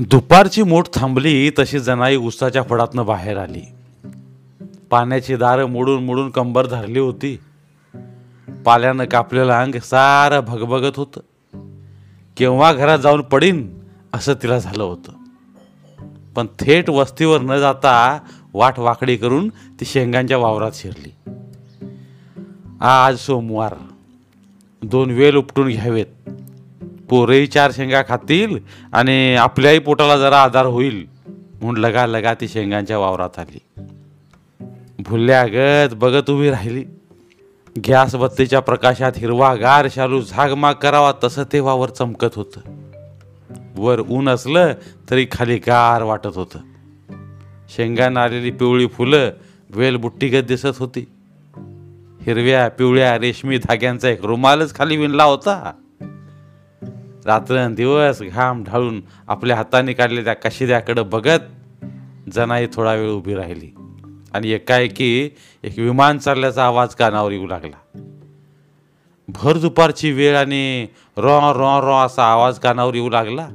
दुपारची मोठ थांबली तशी जनाई उसाच्या फडातनं बाहेर आली. पाण्याची दारं मोडून मोडून कंबर धरली होती. पाल्यानं कापलेलं अंग सारं भगभगत होतं. केव्हा घरात जाऊन पडीन असं तिला झालं होतं. पण थेट वस्तीवर न जाता वाट वाकडी करून ती शेंगांच्या वावरात शिरली. आज सोमवार, 2 वेल उपटून घ्यावेत. पोरेही 4 शेंगा खातील आणि आपल्याही पोटाला जरा आधार होईल म्हणून लगा लगा ती शेंगांच्या वावरात आली. भुल्यागत बघत उभी राहिली. गॅस बत्तीच्या प्रकाशात हिरवा गार शालू झागमाग करावा तसं ते वावर चमकत होतं. वर ऊन असलं तरी खाली गार वाटत होतं. शेंगांना आलेली पिवळी फुलं वेलबुट्टीगत दिसत होती. हिरव्या पिवळ्या रेशमी धाग्यांचा एक रुमालच खाली विणला होता. रात्रंदिवस घाम ढाळून आपल्या हाताने काढलेल्या कशिद्याकडे बघत जनाई थोडा वेळ उभी राहिली आणि एकाएकी एक विमान चालल्याचा आवाज कानावर येऊ लागला. भर दुपारची वेळ आणि रॉ रॉ रॉ असा आवाज कानावर येऊ लागला.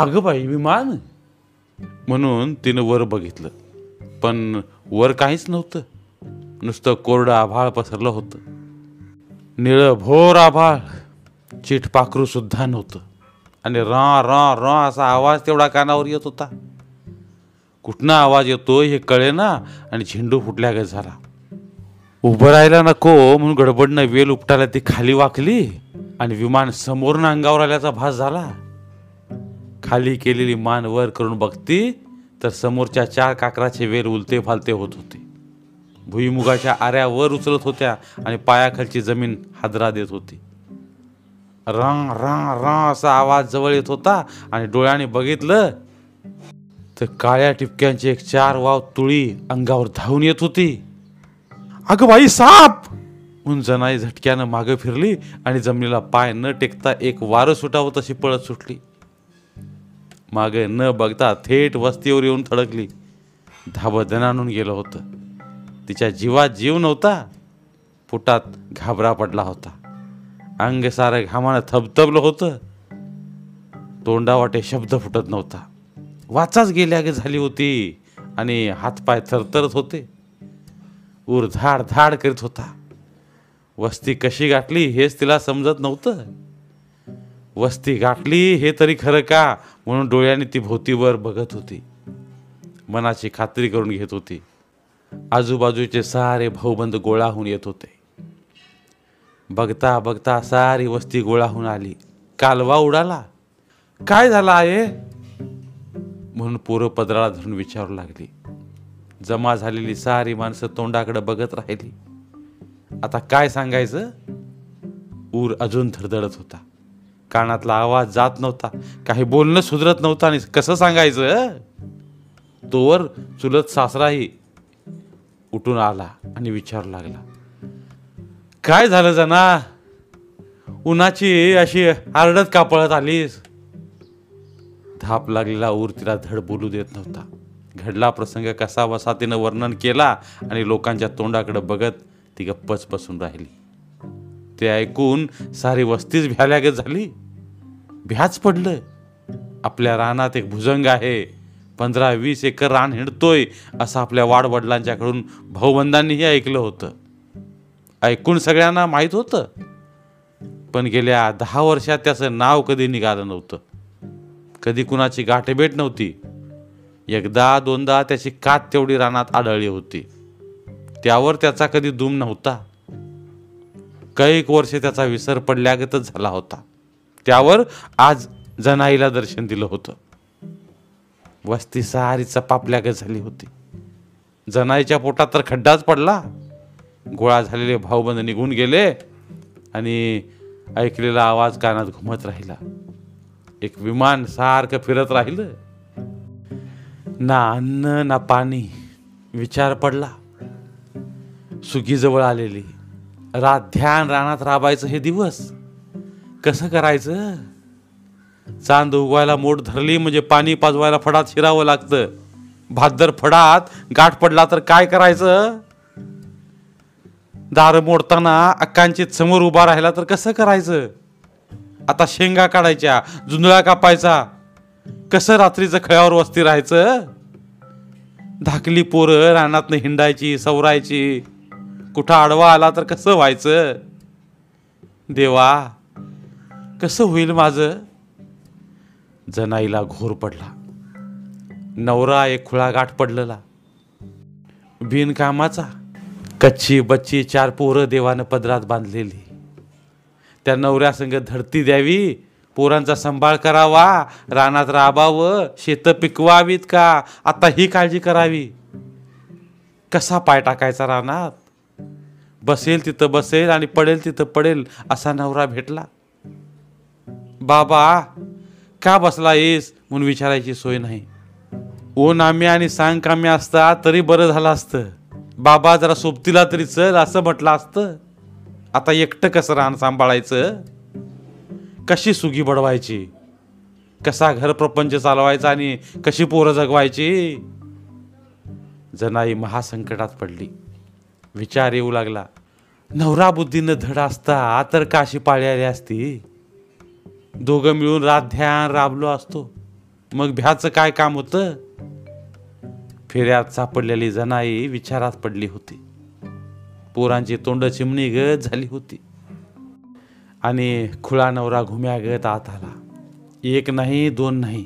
अगं बाई, विमान! म्हणून तिनं वर बघितलं, पण वर काहीच नव्हतं. नुसतं कोरडं आभाळ पसरलं होतं. निळं भोर आभाळ. चिटपाखरू सुद्धा नव्हतं आणि रॉ रॉ रॉ असा आवाज तेवढा कानावर येत होता. कुठनं आवाज येतो हे कळेना आणि झेंडू फुटल्यागत झाला. उभं राहायला नको म्हणून गडबडनं वेल उपटायला ती खाली वाकली आणि विमान समोरून अंगावर आल्याचा भास झाला. खाली केलेली मान वर करून बघती तर समोरच्या 4 काकराचे वेल उलते फालते होत होते. भुईमुगाच्या आऱ्या वर उचलत होत्या आणि पायाखालची जमीन हादरा देत होती. रां रां रां असा आवाज जवळ येत होता आणि डोळ्याने बघितलं तर काळ्या टिपक्यांची एक 4 वाव तुळी अंगावर धावून येत होती. अगं बाई, साप! म्हणून जनाई झटक्यानं मागं फिरली आणि जमिनीला पाय न टेकता एक वारं सुटावं तशी पळत सुटली. मागे न बघता थेट वस्तीवर येऊन थडकली. धाबं दणाणून गेलं होतं. तिच्या जीवात जीव नव्हता. पोटात घाबरा पडला होता. अंग सारं घामानं थबथबलं होतं. तोंडावाटे शब्द फुटत नव्हता. वाचाच गेल्यागे झाली होती आणि हातपाय थरथरत होते. ऊर धाड धाड करीत होता. वस्ती कशी गाठली हेच तिला समजत नव्हतं. वस्ती गाठली हे तरी खरं का म्हणून डोळ्याने ती भोवतीवर बघत होती. मनाची खात्री करून घेत होती. आजूबाजूचे सारे भाऊबंद गोळा होऊन येत होते. बघता बघता सारी वस्ती गोळा होऊन आली. कालवा उडाला. काय झाला आहे म्हणून पोरं पदराला धरून विचारू लागली. जमा झालेली सारी माणसं तोंडाकडे बघत राहिली. आता काय सांगायचं? ऊर अजून धडधडत होता. कानातला आवाज जात नव्हता. काही बोलणं सुधरत नव्हतं आणि कसं सांगायचं? तोवर चुलत सासराही उठून आला आणि विचारू लागला, काय झालं जना? उन्हाची अशी आरडत कापळत आलीस? धाप लागलेला ऊर तिला धड बोलू देत नव्हता. घडला प्रसंग कसा बसा तिनं वर्णन केला आणि लोकांच्या तोंडाकडे बघत ती गप्पच बसून राहिली. ते ऐकून सारी वस्तीच भ्याल्यागत झाली. भ्याच पडलं. आपल्या रानात एक भुजंग आहे. 15-20 एकर रान हिंडतोय असं आपल्या वाडवडिलांच्याकडून भाऊबंधांनीही ऐकलं होतं. ऐकून सगळ्यांना माहीत होतं, पण गेल्या 10 वर्षात त्याचं नाव कधी निघालं नव्हतं. कधी कुणाची गाठभेट नव्हती. 1-2दा त्याची कात तेवढी रानात आढळली होती. त्यावर त्याचा कधी धूम नव्हता. कैक वर्ष त्याचा विसर पडल्यागतच झाला होता. त्यावर आज जनाईला दर्शन दिलं होतं. वस्ती सारी चपापल्यागत झाली होती. जनाईच्या पोटात तर खड्डाच पडला. गोळा झालेले भाऊबंद निघून गेले आणि ऐकलेला आवाज कानात घुमत राहिला. एक विमान सारखं फिरत राहिलं. ना अन्न ना पाणी. विचार पडला. सुगीजवळ आलेली रात, ध्यान रानात राबायचं हे दिवस. कसं करायचं? चांद उगवायला मोड धरली म्हणजे पाणी पाजवायला फडात शिरावं लागतं. भादर फडात गाठ पडला तर काय करायचं? दारं मोडताना अक्कांचीत समोर उभा राहिला तर कसं करायचं? आता शेंगा काढायच्या, जुंधळा कापायचा. कसं रात्रीचं खळ्यावर वस्ती राहायचं. धाकली पोरं रानातनं हिंडायची, सवरायची, कुठं आडवा आला तर कसं व्हायचं. देवा कसं होईल माझं. जनाईला घोर पडला. नवरा एक खुळा गाठ पडलेला, बिनकामाचा, कच्ची बच्ची चार पोरं देवानं पदरात बांधलेली. त्या नवऱ्यासंग धडती द्यावी, पोरांचा सांभाळ करावा, रानात राबावं, शेतं पिकवावीत का, आता ही काळजी करावी. कसा पाय टाकायचा रानात. बसेल तिथं बसेल आणि पडेल तिथं पडेल असा नवरा भेटला. बाबा का बसला येस म्हणून विचारायची सोय नाही. ओ नामे आणि सांग कामे असता तरी बरं झालं असतं. बाबा जरा सोबतीला तरी चल असं म्हटलं असतं. आता एकटं कसं रान सांभाळायचं, कशी सुगी बडवायची, कसा घरप्रपंच चालवायचा आणि कशी पोरं जगवायची. जनाई महासंकटात पडली. विचार येऊ लागला, नवरा बुद्धीनं धड असता तर काशी पाळी आली असती. दोघं मिळून रात ध्यान राबलो असतो, मग भ्याचं काय काम होतं. फेऱ्यात सापडलेली जनाई विचारात पडली होती. पोरांची तोंड चिमणी गत झाली होती आणि खुळा नवरा घुम्यागत आत आला. एक नाही दोन नाही,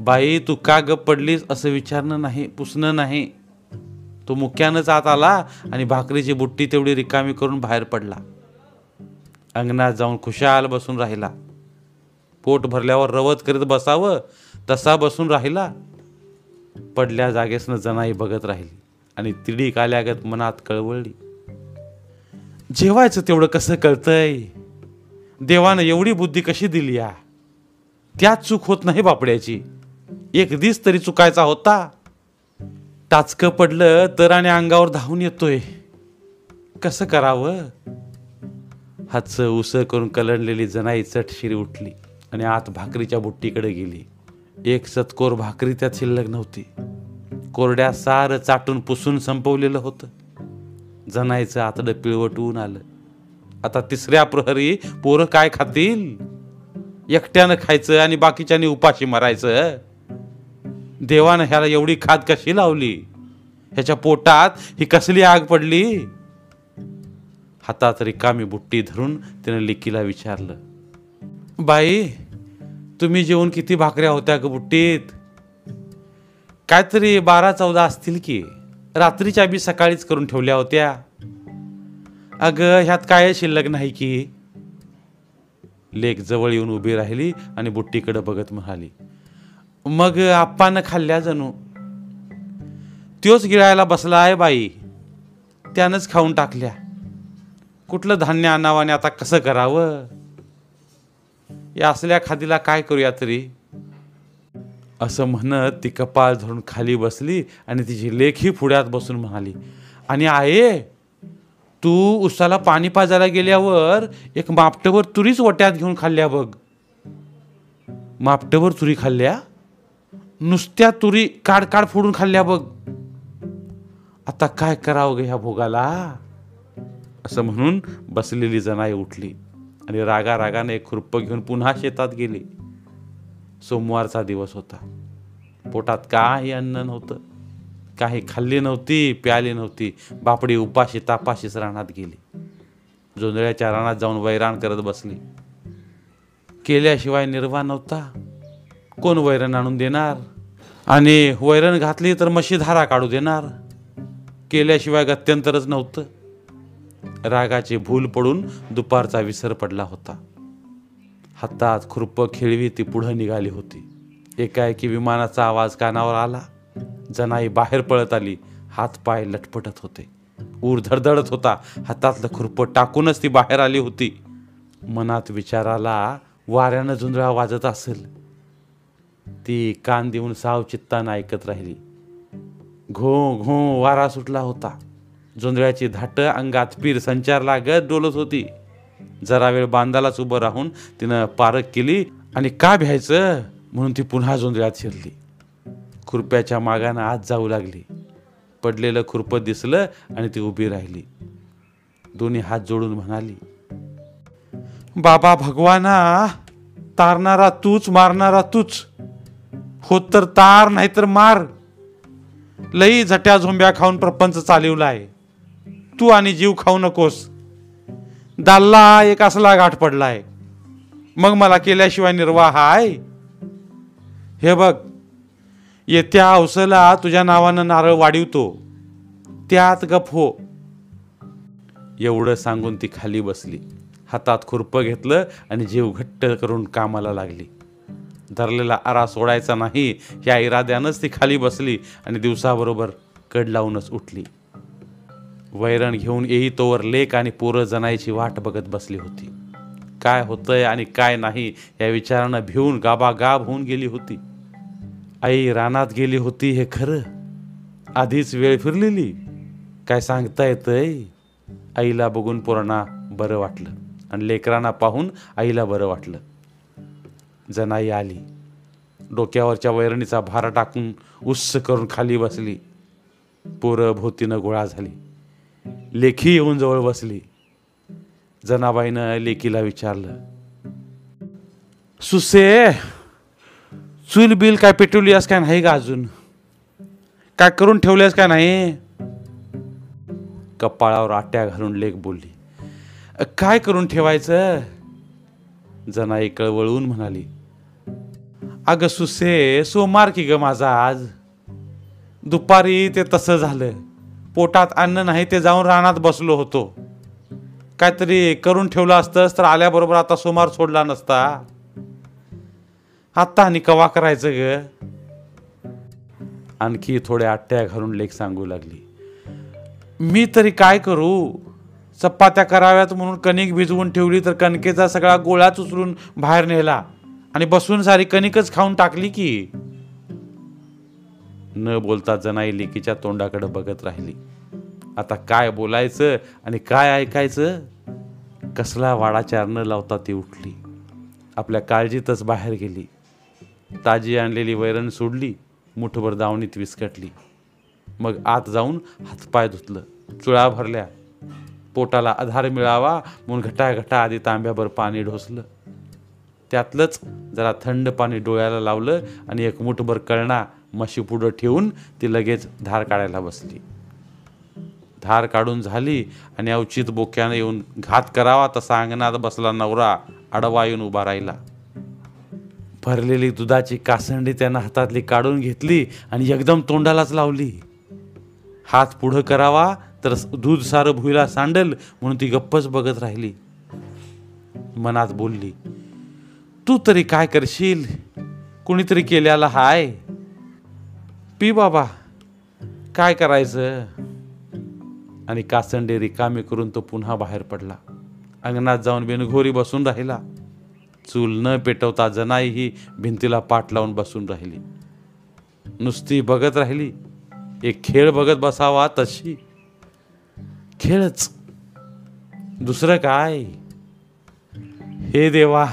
बाई तू का गप पडलीस असं विचारणं नाही, पुसणं नाही. तो मुक्यानंच आत आला आणि भाकरीची बुट्टी तेवढी रिकामी करून बाहेर पडला. अंगणात जाऊन खुशाल बसून राहिला. पोट भरल्यावर रवत करीत बसावं तसा बसून राहिला. पडल्या जागेसनं जनाई बघत राहिली आणि तिडीक आल्यागत मनात कळवळली. जेवायचं तेवढं कसं कळतंय, देवानं एवढी बुद्धी कशी दिली या. त्यात चूक होत नाही बापड्याची, एक दिस तरी चुकायचा होता. टाचकं पडलं तर आणि अंगावर धावून येतोय, कसं करावं. हातचं उसं करून कलंडलेली जनाई चटशिरी उठली आणि आत भाकरीच्या बुट्टीकडे गेली. एक सतकोर भाकरी त्यात शिल्लक नव्हती. कोरड्या सार चाटून पुसून संपवलेलं होतं. जनाईचं आतडं पिळवटून आलं. आता तिसऱ्या प्रहरी पोरं काय खातील. एकट्यानं खायचं आणि बाकीच्यानी उपाशी मरायचं. देवानं ह्याला एवढी खाद कशी लावली, ह्याच्या पोटात ही कसली आग पडली. हातात रिकामी बुट्टी धरून तिने लेकीला विचारलं, बाई तुम्ही जेवून किती भाकऱ्या होत्या ग बुट्टीत. काहीतरी 12-14 असतील की, रात्रीच्या बी सकाळीच करून ठेवल्या होत्या. अगं ह्यात काय शिल्लक नाही की. लेक जवळ येऊन उभी राहिली आणि बुट्टीकडे बघत म्हणाली, मग आप्पानं खाल्ल्या जणू. त्योच गिळायला बसला आहे बाई, त्यानंच खाऊन टाकल्या. कुठलं धान्य आणावं आणि आता कसं करावं. या असल्या खादीला काय करूया तरी असं म्हणत ती कपाळ धरून खाली बसली आणि तिची लेखही पुढ्यात बसून म्हणाली, आणि आहे तू उसाला पाणी पाजायला गेल्यावर एक मापटभर तुरीच ओट्यात घेऊन खाल्ल्या बघ. मापटभर तुरी खाल्ल्या, नुसत्या तुरी काडकाड फोडून खाल्ल्या बघ. आता काय करावं ग ह्या भोगाला असं म्हणून बसलेली जनाई उठली आणि रागारागाने एक खुरपं घेऊन पुन्हा शेतात गेली. सोमवारचा दिवस होता. पोटात काही अन्न नव्हतं, काही खाल्ली नव्हती, प्याली नव्हती. बापडी उपाशी तापाशीच रानात गेली. जोंधळ्याच्या रानात जाऊन वैराण करत बसली. केल्याशिवाय निर्वाह नव्हता. कोण वैरण आणून देणार, आणि वैरण घातली तर मशी धारा काढू देणार. केल्याशिवाय गत्यंतरच नव्हतं. रागाची भूल पडून दुपारचा विसर पडला होता. हातात खुरपं खेळवी ती पुढं निघाली होती. एकाएकी विमानाचा आवाज कानावर आला. जनाई बाहेर पळत आली. हात पाय लटपटत होते, ऊर धडधडत होता. हातातलं खुरपं टाकूनच ती बाहेर आली होती. मनात विचाराला वाऱ्यानं झुंजळा वाजत असेल. ती कान देऊन सावचित्तानं ऐकत राहिली. घो घो वारा सुटला होता. जोंधळ्याची धाटं अंगात पीर संचार लागत डोलत होती. जरा वेळ बांधालाच उभं राहून तिनं पारख केली आणि का भ्यायचं म्हणून ती पुन्हा जोंधळ्यात शिरली. खुरप्याच्या मागानं आत जाऊ लागली. पडलेलं खुरपं दिसलं आणि ती उभी राहिली. दोन्ही हात जोडून म्हणाली, बाबा भगवाना, तारणारा तूच, मारणारा तूच, होत तर तार, नाही तर मार. लई झट्या झोंब्या खाऊन प्रपंच चालवलाय, तू आणि जीव खाऊ नकोस. दाल्ला एक असला गाठ पडलाय, मग मला केल्याशिवाय निर्वाह हाय. हे बघ, येत्या औसला तुझ्या नावानं नारळ वाढवतो, त्यात गप हो. एवढं सांगून ती खाली बसली, हातात खुरपं घेतलं आणि जीव घट्ट करून कामाला लागली. धरलेला आरा सोडायचा नाही या इराद्यानंच ती खाली बसली आणि दिवसाबरोबर कड लावूनच उठली. वैरण घेऊन येई तोवर लेक आणि पोरं जनायची वाट बघत बसली होती. काय होतंय आणि काय नाही या विचारानं भिवून गाबागाब होऊन गेली होती. आई रानात गेली होती हे खरं, आधीच वेळ फिरलेली. काय सांगता येतंय? आईला बघून पोरांना बरं वाटलं आणि लेकरांना पाहून आईला बरं वाटलं. जनाई आली, डोक्यावरच्या वैरणीचा भारा टाकून उस्स करून खाली बसली. पोरं भोवतीनं गोळा झाली. लेखी येऊन जवळ बसली. जनाबाईनं लेकीला विचारलं, सुसे, चूल बिल काय पेटवली असं काय नाही का? अजून काय करून ठेवलेस काय नाही? कपाळावर आट्या घालून लेक बोलली, काय करून ठेवायचं? जनाई कळवळून म्हणाली, अगं सुसे, सोमवार की ग माझा आज. दुपारी ते तसं झालं, पोटात अन्न नाही ते जाऊन रानात बसलो होतो. काहीतरी करून ठेवलं असतंस तर आल्याबरोबर आता सोमवार सोडला नसता. आत्ता आणि कवा करायचं ग? आणखी थोड्या आट्ट्या घालून लेक सांगू लागली, मी तरी काय करू? चपात्या कराव्यात म्हणून कणिक भिजवून ठेवली तर कणकेचा सगळा गोळाच उचलून बाहेर नेला आणि बसून सारी कणिकच खाऊन टाकली की. न बोलता जनाई लेकीच्या तोंडाकडे बघत राहिली. आता काय बोलायचं आणि काय ऐकायचं कसला वाडाचार न लावता ती उठली. आपल्या काळजीतच बाहेर गेली. ताजी आणलेली वैरण सोडली, मुठभर दावणीत विस्कटली. मग आत जाऊन हातपाय धुतलं, चुळा भरल्या. पोटाला आधार मिळावा म्हणून घटाघटा आधी तांब्याभर पाणी ढोसलं. त्यातलंच जरा थंड पाणी डोळ्याला लावलं आणि एक मुठभर कळणा मशीपुढं ठेवून ती लगेच धार काढायला बसली. धार काढून झाली आणि अवचित बोक्यानं येऊन घात करावा तसा अंगणात बसला नवरा आडवा येऊन उभा राहिला. भरलेली दुधाची कासंडी त्यानं हातातली काढून घेतली आणि एकदम तोंडालाच लावली. हात पुढं करावा तर दूध सारं भुईला सांडल म्हणून ती गप्पच बघत राहिली. मनात बोलली, तू तरी काय करशील? कुणीतरी केल्याला हाय, पी बाबा, काय करायचं? आणि कासंडी रिकामी करून तो पुन्हा बाहेर पडला. अंगणात जाऊन बिनघोरी बसून राहिला. चूल न पेटवता जनाई ही भिंतीला पाठ लावून बसून राहिली. नुसती बघत राहिली. एक खेळ बघत बसावा तशी, खेळच, दुसरं काय? हे देवा,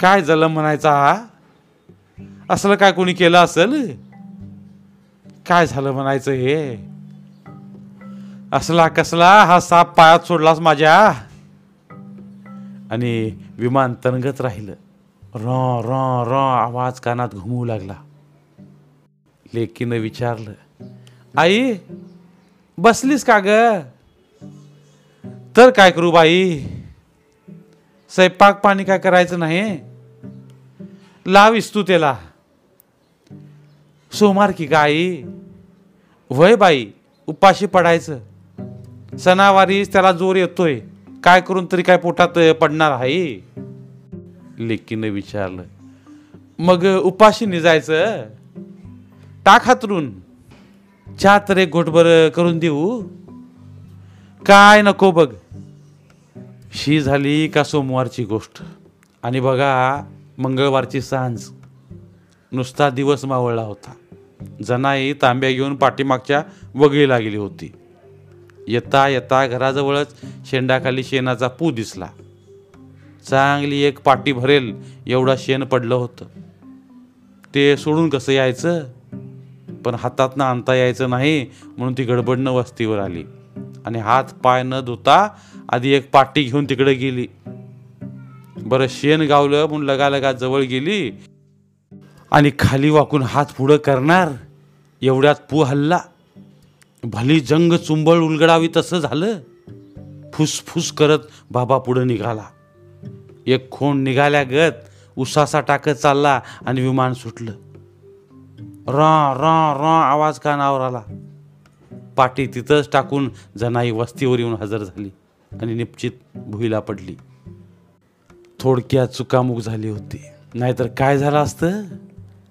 काय जलम म्हणायचा हा? असलं काय कोणी केलं असेल? काय झालं म्हणायचं हे? असला कसला हा साप पायात सोडलास माझ्या? आणि विमान तणगत राहिलं. रॉ रॉ रॉ आवाज कानात घुमवू लागला. लेकीनं विचारलं, आई बसलीस का ग? तर काय करू बाई? स्वयंपाक पाणी काय करायचं नाही? लावीस तू त्याला? सोमवार की ग आई? वय बाई, उपाशी पडायचं. सणावारीच त्याला जोर येतोय, काय करून तरी काय पोटात पडणार आहे? लेकीनं विचारलं, मग उपाशी निजायचं? टाक हातरून, चहा तर एक घोटभर करून देऊ? काय नको बघ. शी झाली का सोमवारची गोष्ट. आणि बघा, मंगळवारची सांज. नुसता दिवस मावळला होता. जनाई तांब्या घेऊन पाठीमागच्या वगळीला गेली होती. येता येता घराजवळच शेंडाखाली शेणाचा पू दिसला. चांगली एक पाटी भरेल एवढा शेण पडलं होतं. ते सोडून कसं यायचं? पण हातातनं आणता यायचं नाही म्हणून ती गडबडनं वस्तीवर आली आणि हात पाय न धुता आधी एक पाटी घेऊन तिकडे गेली. बरं शेण गावलं म्हणून लगालगा जवळ गेली. आणि खाली वाकून हात पुढं करणार, एवढ्यात पू हल्ला. भली जंग चुंबळ उलगडावी तसं झालं. फुसफुस करत बाबा पुढं निघाला. एक खोंड निघाल्या गत उसासा टाकत चालला आणि विमान सुटलं. रा रा रा आवाज कानावर आला. पाटी तिथंच टाकून जनाई वस्तीवर येऊन हजर झाली आणि निश्चित भुईला पडली. थोडक्यात चुकामुक झाली होती, नाहीतर काय झालं असतं,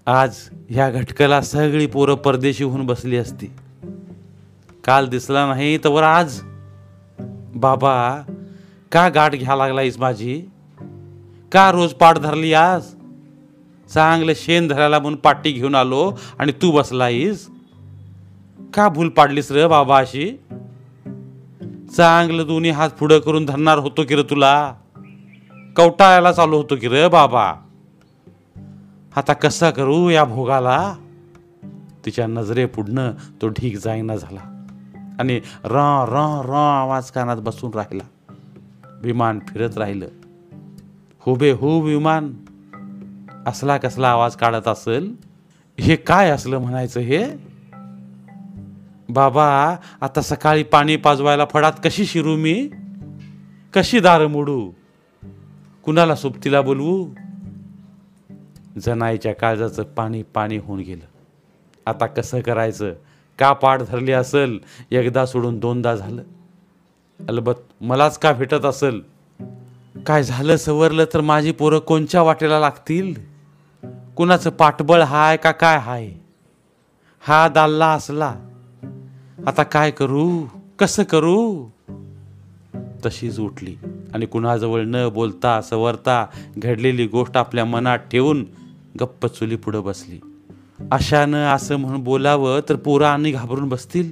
आज ह्या घटकाला सगळी पोरं परदेशी होऊन बसली असती. काल दिसला नाही तर वर आज बाबा का गाठ घ्या लागलायस माझी, का रोज पाठ धरली, आज चांगलं शेण धरायला म्हणून पाटी घेऊन आलो आणि तू बसलायस, का भूल पाडलीस रे बाबा अशी, चांगलं दोन्ही हात पुढं करून धरणार होतो की रे तुला, कवटाळायला चालू होतो की रे बाबा, आता कसा करू या भोगाला. तिच्या नजरेपुढनं तो ढीक जाईना झाला आणि र र र आवाज कानात बसून राहिला. विमान फिरत राहिलं. हुबेहूब विमान असला कसला आवाज काढत असेल. हे काय असलं म्हणायचं हे. बाबा आता सकाळी पाणी पाजवायला फडात कशी शिरू मी, कशी दारं मोडू, कुणाला सोबतीला बोलवू. जनाईच्या काळजाचं पाणी पाणी होऊन गेलं. आता कसं करायचं, का पाठ धरली असेल, एकदा सोडून दोनदा झालं, अलबत मलाच का भेटत असेल. काय झालं सवरलं तर माझी पोरं कोणच्या वाटेला लागतील, कुणाचं पाठबळ हाय का काय हाय, हा दाल्ला असला, आता काय करू, कसं करू. तशीच उठली आणि कुणाजवळ न बोलता सवरता घडलेली गोष्ट आपल्या मनात ठेवून गप्प चुली पुढं बसली. अशानं असं म्हणून बोलावं तर पोरं आणि घाबरून बसतील.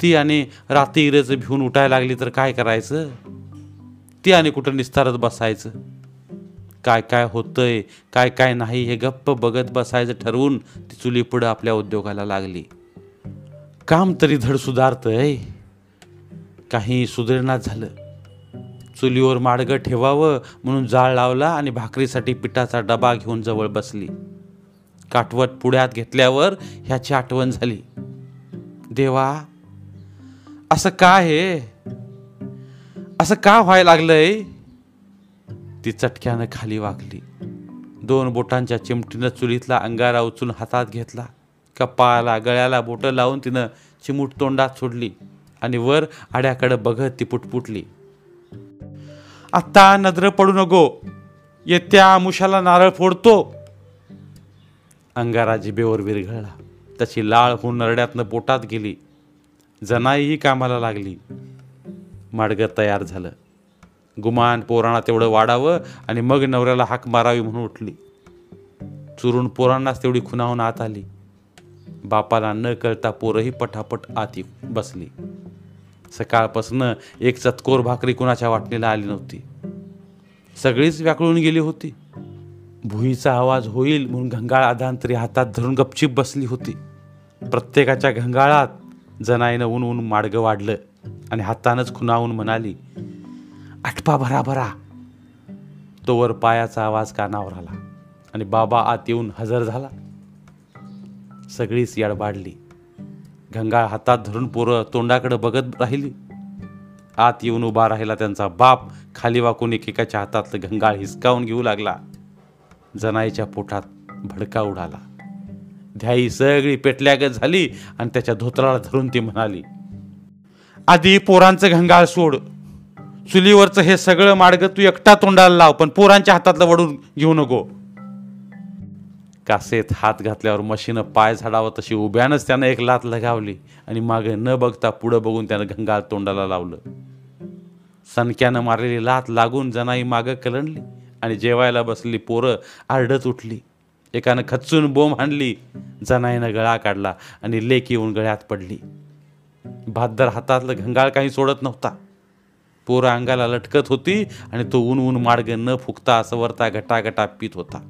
ती आणि राती इरेचं भिवून उठायला लागली तर काय करायचं, ती आणि कुठं निस्तारत बसायचं. काय काय होतंय काय काय नाही हे गप्प बघत बसायचं ठरवून ती चुली पुढं आपल्या उद्योगाला लागली. काम तरी धड सुधारतंय, काही सुधारणाच झालं. चुलीवर माडगं ठेवावं म्हणून जाळ लावला आणि भाकरीसाठी पिठाचा डबा घेऊन जवळ बसली. काठवत पुढ्यात घेतल्यावर ह्याची आठवण झाली. देवा असं का हे, असं का व्हायला लागलंय. ती चटक्यानं खाली वाकली. दोन बोटांच्या चिमटीनं चुलीतला अंगारा उचलून हातात घेतला. कपाळाला गळ्याला बोटं लावून तिनं चिमूट तोंडात सोडली आणि वर आड्याकडे बघत ती पुटपुटली. आत्ता नजर पडू नको, येत्या आमुशाला नारळ फोडतो. अंगारा जिभेवर विरघळला. त्याची लाळ होऊन नरड्यातनं पोटात गेली. जनाईही कामाला लागली. माडगं तयार झालं. गुमान पोरांना तेवढं वाढावं आणि मग नवऱ्याला हाक मारावी म्हणून उठली. चुरून पोरांनाच तेवढी खुणावून आत आली. बापाला न कळता पोरंही पटापट आती बसली. सकाळपासनं एक चतकोर भाकरी कुणाच्या वाटणीला आली नव्हती. सगळीच व्याकळून गेली होती. भुईचा आवाज होईल म्हणून घंगाळ आधांतरी हातात धरून गपचीप बसली होती. प्रत्येकाच्या घंगाळात जनाईनं ऊन ऊन माडगं वाढलं आणि हातानंच खुणावून म्हणाली, आटपा भरा भरा. तोवर पायाचा आवाज कानावर आला आणि बाबा आत येऊन हजर झाला. सगळीच यडबाडली. घंगाळ हातात धरून पोरं तोंडाकडे बघत राहिली. आत येऊन उभा राहिला त्यांचा बाप. खाली वाकून एकेकाच्या हातातलं घंगाळ हिसकावून घेऊ लागला. जनाईच्या पोटात भडका उडाला. ध्याई सगळी पेटल्यागत झाली आणि त्याच्या धोत्राला धरून ती म्हणाली, आधी पोरांचं घंगाळ सोड, चुलीवरचं हे सगळं माडगं तू एकटा तोंडाला लाव, पण पोरांच्या हातातलं वडून घेऊ नको. कासेत हात घातल्यावर मशीनं पाय झाडावं तशी उभ्यानंच त्यानं एक लात लगावली आणि मागे न बघता पुढं बघून त्यानं घंगाळ तोंडाला लावलं. सनक्यानं मारलेली लात लागून जनाई मागं कलंडली आणि जेवायला बसलेली पोरं आरडत उठली. एकानं खचून बोंब हाणली. जनाईनं गळा काढला आणि लेक येऊन गळ्यात पडली. भाद्दर हातातलं घंगाळ काही सोडत नव्हता. पोरं अंगाला लटकत होती आणि तो ऊन ऊन माडगं न फुकता सवरता घटाघटा पित होता.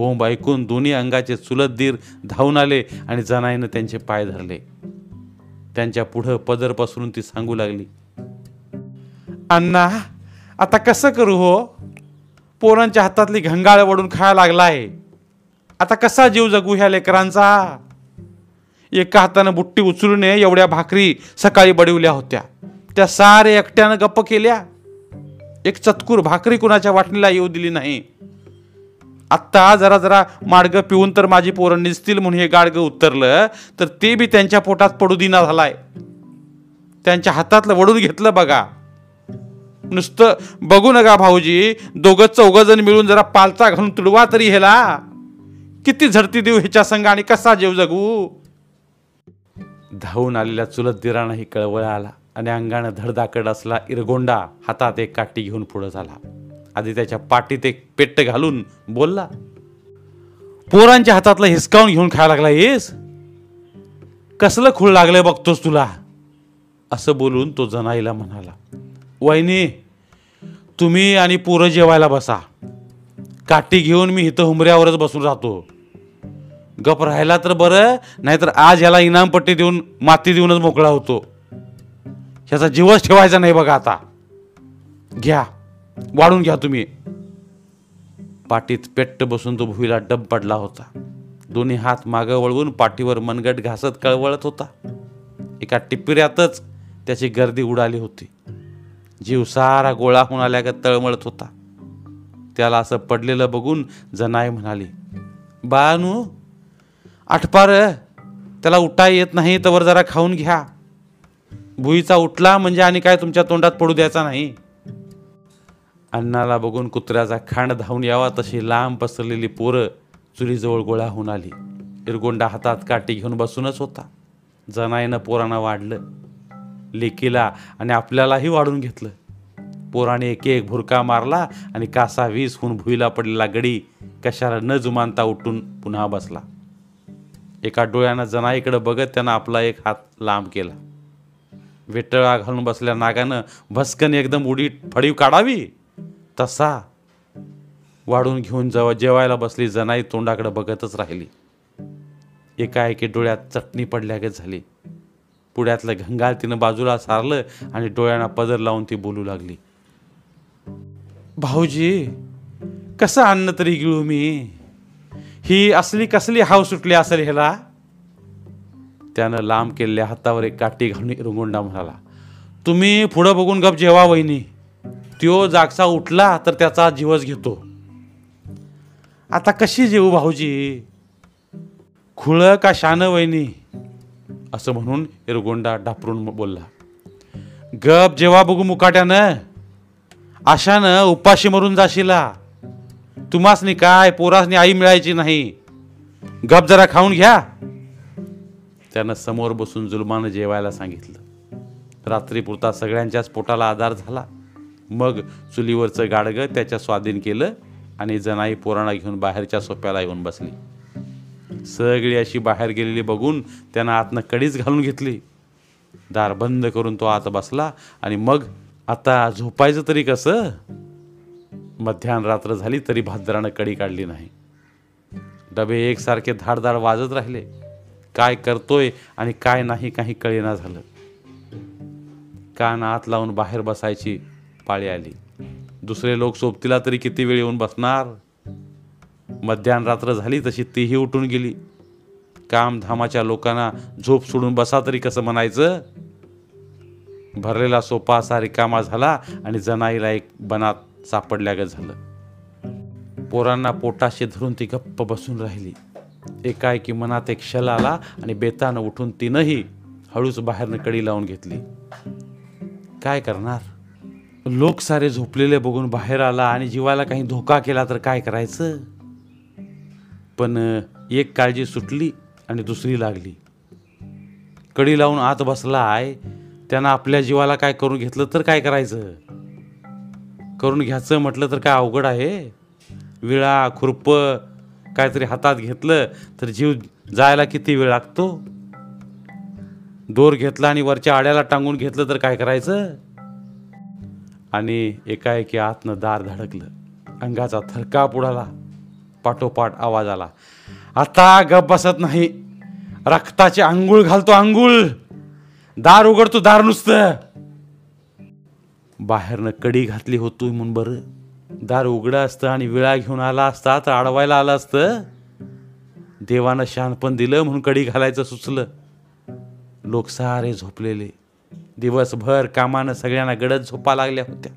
बोंब ऐकून दोन्ही अंगाचे चुलत दीर धावून आले आणि जनाईनं त्यांचे पाय धरले. त्यांच्या पुढं पदर पसरून ती सांगू लागली, अण्णा आता कसं करू हो, पोरांच्या हातातली घंगाळ वडून खायला लागलाय, आता कसा जीव जगू ह्या लेकरांचा. एका हातानं बुट्टी उचलून एवढ्या भाकरी सकाळी बडवल्या होत्या, त्या सारे एकट्यानं गप्प केल्या. एक चतकूर भाकरी कुणाच्या वाटणीला येऊ दिली नाही. आत्ता जरा जरा माडगं पिऊन तर माझी पोरं निजतील म्हणून हे गाडगं उत्तरलं तर ते बी त्यांच्या पोटात पडू दिना झालाय. त्यांच्या हातातलं वडून घेतलं बघा. नुसतं बघू नका भाऊजी, दोघं चौघजण मिळून जरा पालता घालून तुडवा तरी ह्याला. किती झडती देऊ ह्याच्या संघ आणि कसा जीव जगू. धावून आलेल्या चुलत दिराणाही कळवळा आला आणि अंगानं धडधाकड असला इरगोंडा हातात एक काठी घेऊन पुढं झाला. आधी त्याच्या पाठीत एक पेट्ट घालून बोलला, पोरांच्या हातातलं हिसकावून घेऊन खायला लागला येस, कसलं खूळ लागलंय बघतोस तुला. असं बोलून तो जनाईला म्हणाला, वहिनी तुम्ही आणि पोरं जेवायला बसा, काठी घेऊन मी इथं हुमऱ्यावरच बसून राहतो. गप राहिला तर बरं, नाहीतर आज ह्याला इनामपट्टी देऊन माती देऊनच मोकळा होतो. ह्याचा जीवच ठेवायचा नाही बघा. आता घ्या, वाढून घ्या तुम्ही. पाठीत पेट्ट बसून तो भुईला डब पडला होता. दोन्ही हात मागं वळवून पाठीवर मनगट घासत कळवळत होता. एका टिपिऱ्यातच त्याची गर्दी उडाली होती. जीव सारा गोळा होऊन आल्यागत तळमळत होता. त्याला असं पडलेलं बघून जनाई म्हणाली, बाळानू आठपार, त्याला उठाय येत नाही तर जरा खाऊन घ्या. भुईचा उठला म्हणजे आणि काय तुमच्या तोंडात पडू द्यायचा नाही. अण्णाला बघून कुत्र्याचा खांड धावून यावा तशी लांब पसरलेली पोरं चुलीजवळ गोळा होऊन आली. इरगोंडा हातात काठी घेऊन बसूनच होता. जनाईनं पोरांना वाढलं, लेकीला आणि आपल्यालाही वाढून घेतलं. पोराने एक एक भुरका मारला आणि कासा 20 होऊन भुईला पडलेला गडी कशाला न जुमानता उठून पुन्हा बसला. एका डोळ्यानं जनाईकडे बघत त्यानं आपला एक हात लांब केला. वेटळा घालून बसल्या नागानं भस्कन एकदम उडी फडीव काढावी तसा वाढून घेऊन जेवायला बसली. जनाई तोंडाकडे बघतच राहिली. एकाएकी डोळ्यात चटणी पडल्यागत झाली. पुढ्यातलं घंगाल तिनं बाजूला सारलं आणि डोळ्यांना पदर लावून ती बोलू लागली, भाऊजी कसं अन्न तरी गिळू मी, ही असली कसली हाव सुटली असेल ह्याला. त्यानं लांब केलेल्या हातावर एक काठी घालून इरगोंडा म्हणाला, तुम्ही पुढं बघून गप जेवा वहिनी, त्यो जागसा उठला तर त्याचा जीवच घेतो. आता कशी जेवू भाऊजी, खुळं का शानं वहिनी, असं म्हणून इरगोंडा डापरून बोलला, गप जेवा बघू मुकाट्यानं, आशानं उपाशी मरून जाशीला. तुम्हासनी काय पोरासनी आई मिळायची नाही, गप जरा खाऊन घ्या. त्यानं समोर बसून जुलमानं जेवायला सांगितलं. रात्रीपुरता सगळ्यांच्याच पोटाला आधार झाला. मग चुलीवरचं गाडगं त्याच्या स्वाधीन केलं आणि जनाई पोरांना घेऊन बाहेरच्या सोप्याला येऊन बसली. सगळी अशी बाहेर गेलेली बघून त्यानं आतनं कडीच घालून घेतली. दार बंद करून तो आत बसला आणि मग आता झोपायचं तरी कसं. मध्यान रात्र झाली तरी भादरानं कडी काढली नाही. डबे एकसारखे धाडधाड वाजत राहिले. काय करतोय आणि काय नाही काही कळेना झालं. कान आत लावून बाहेर बसायची पाळी आली. दुसरे लोक सोबतीला तरी किती वेळ येऊन बसणार. मध्यान रात्र झाली तशी तीही उठून गेली. कामधामाच्या लोकांना झोप सोडून बसा तरी कसं म्हणायचं. भरलेला सोपा असा रिकामा झाला आणि जनाईला एक बनात सापडल्यागत झालं. पोरांना पोटाशी धरून ती गप्प बसून राहिली. एकाएकी मनात एक शल आला आणि बेतानं उठून तिनंही हळूच बाहेरनं कडी लावून घेतली. काय करणार, लोक सारे झोपलेले बघून बाहेर आला आणि जीवाला काही धोका केला तर काय करायचं. पण एक काळजी सुटली आणि दुसरी लागली. कडी लावून आत बसलाय, त्यानं आपल्या जीवाला काय करून घेतलं तर काय करायचं. करून घ्यायचं म्हटलं तर काय अवघड आहे. विळा खुरप काहीतरी हातात घेतलं तर जीव जायला किती वेळ लागतो. दोर घेतला आणि वरच्या आड्याला टांगून घेतलं तर काय करायचं. आणि एकाएकी आतनं दार धडकलं. अंगाचा थरकाप उडाला. पाठोपाठ आवाज आला, आता गप बसत नाही, रक्ताची आंघोळ घालतो आंघोळ, दार उघडतो दार. नुसतं बाहेरनं कडी घातली होती म्हणून बरं. दार उघडं असतं आणि विळा घेऊन आला असता तर अडवायला आलं असतं. देवानं शहाणपण दिलं म्हणून कडी घालायचं सुचलं. लोक सारे झोपलेले, दिवसभर कामानं सगळ्यांना गडद झोपा लागल्या होत्या.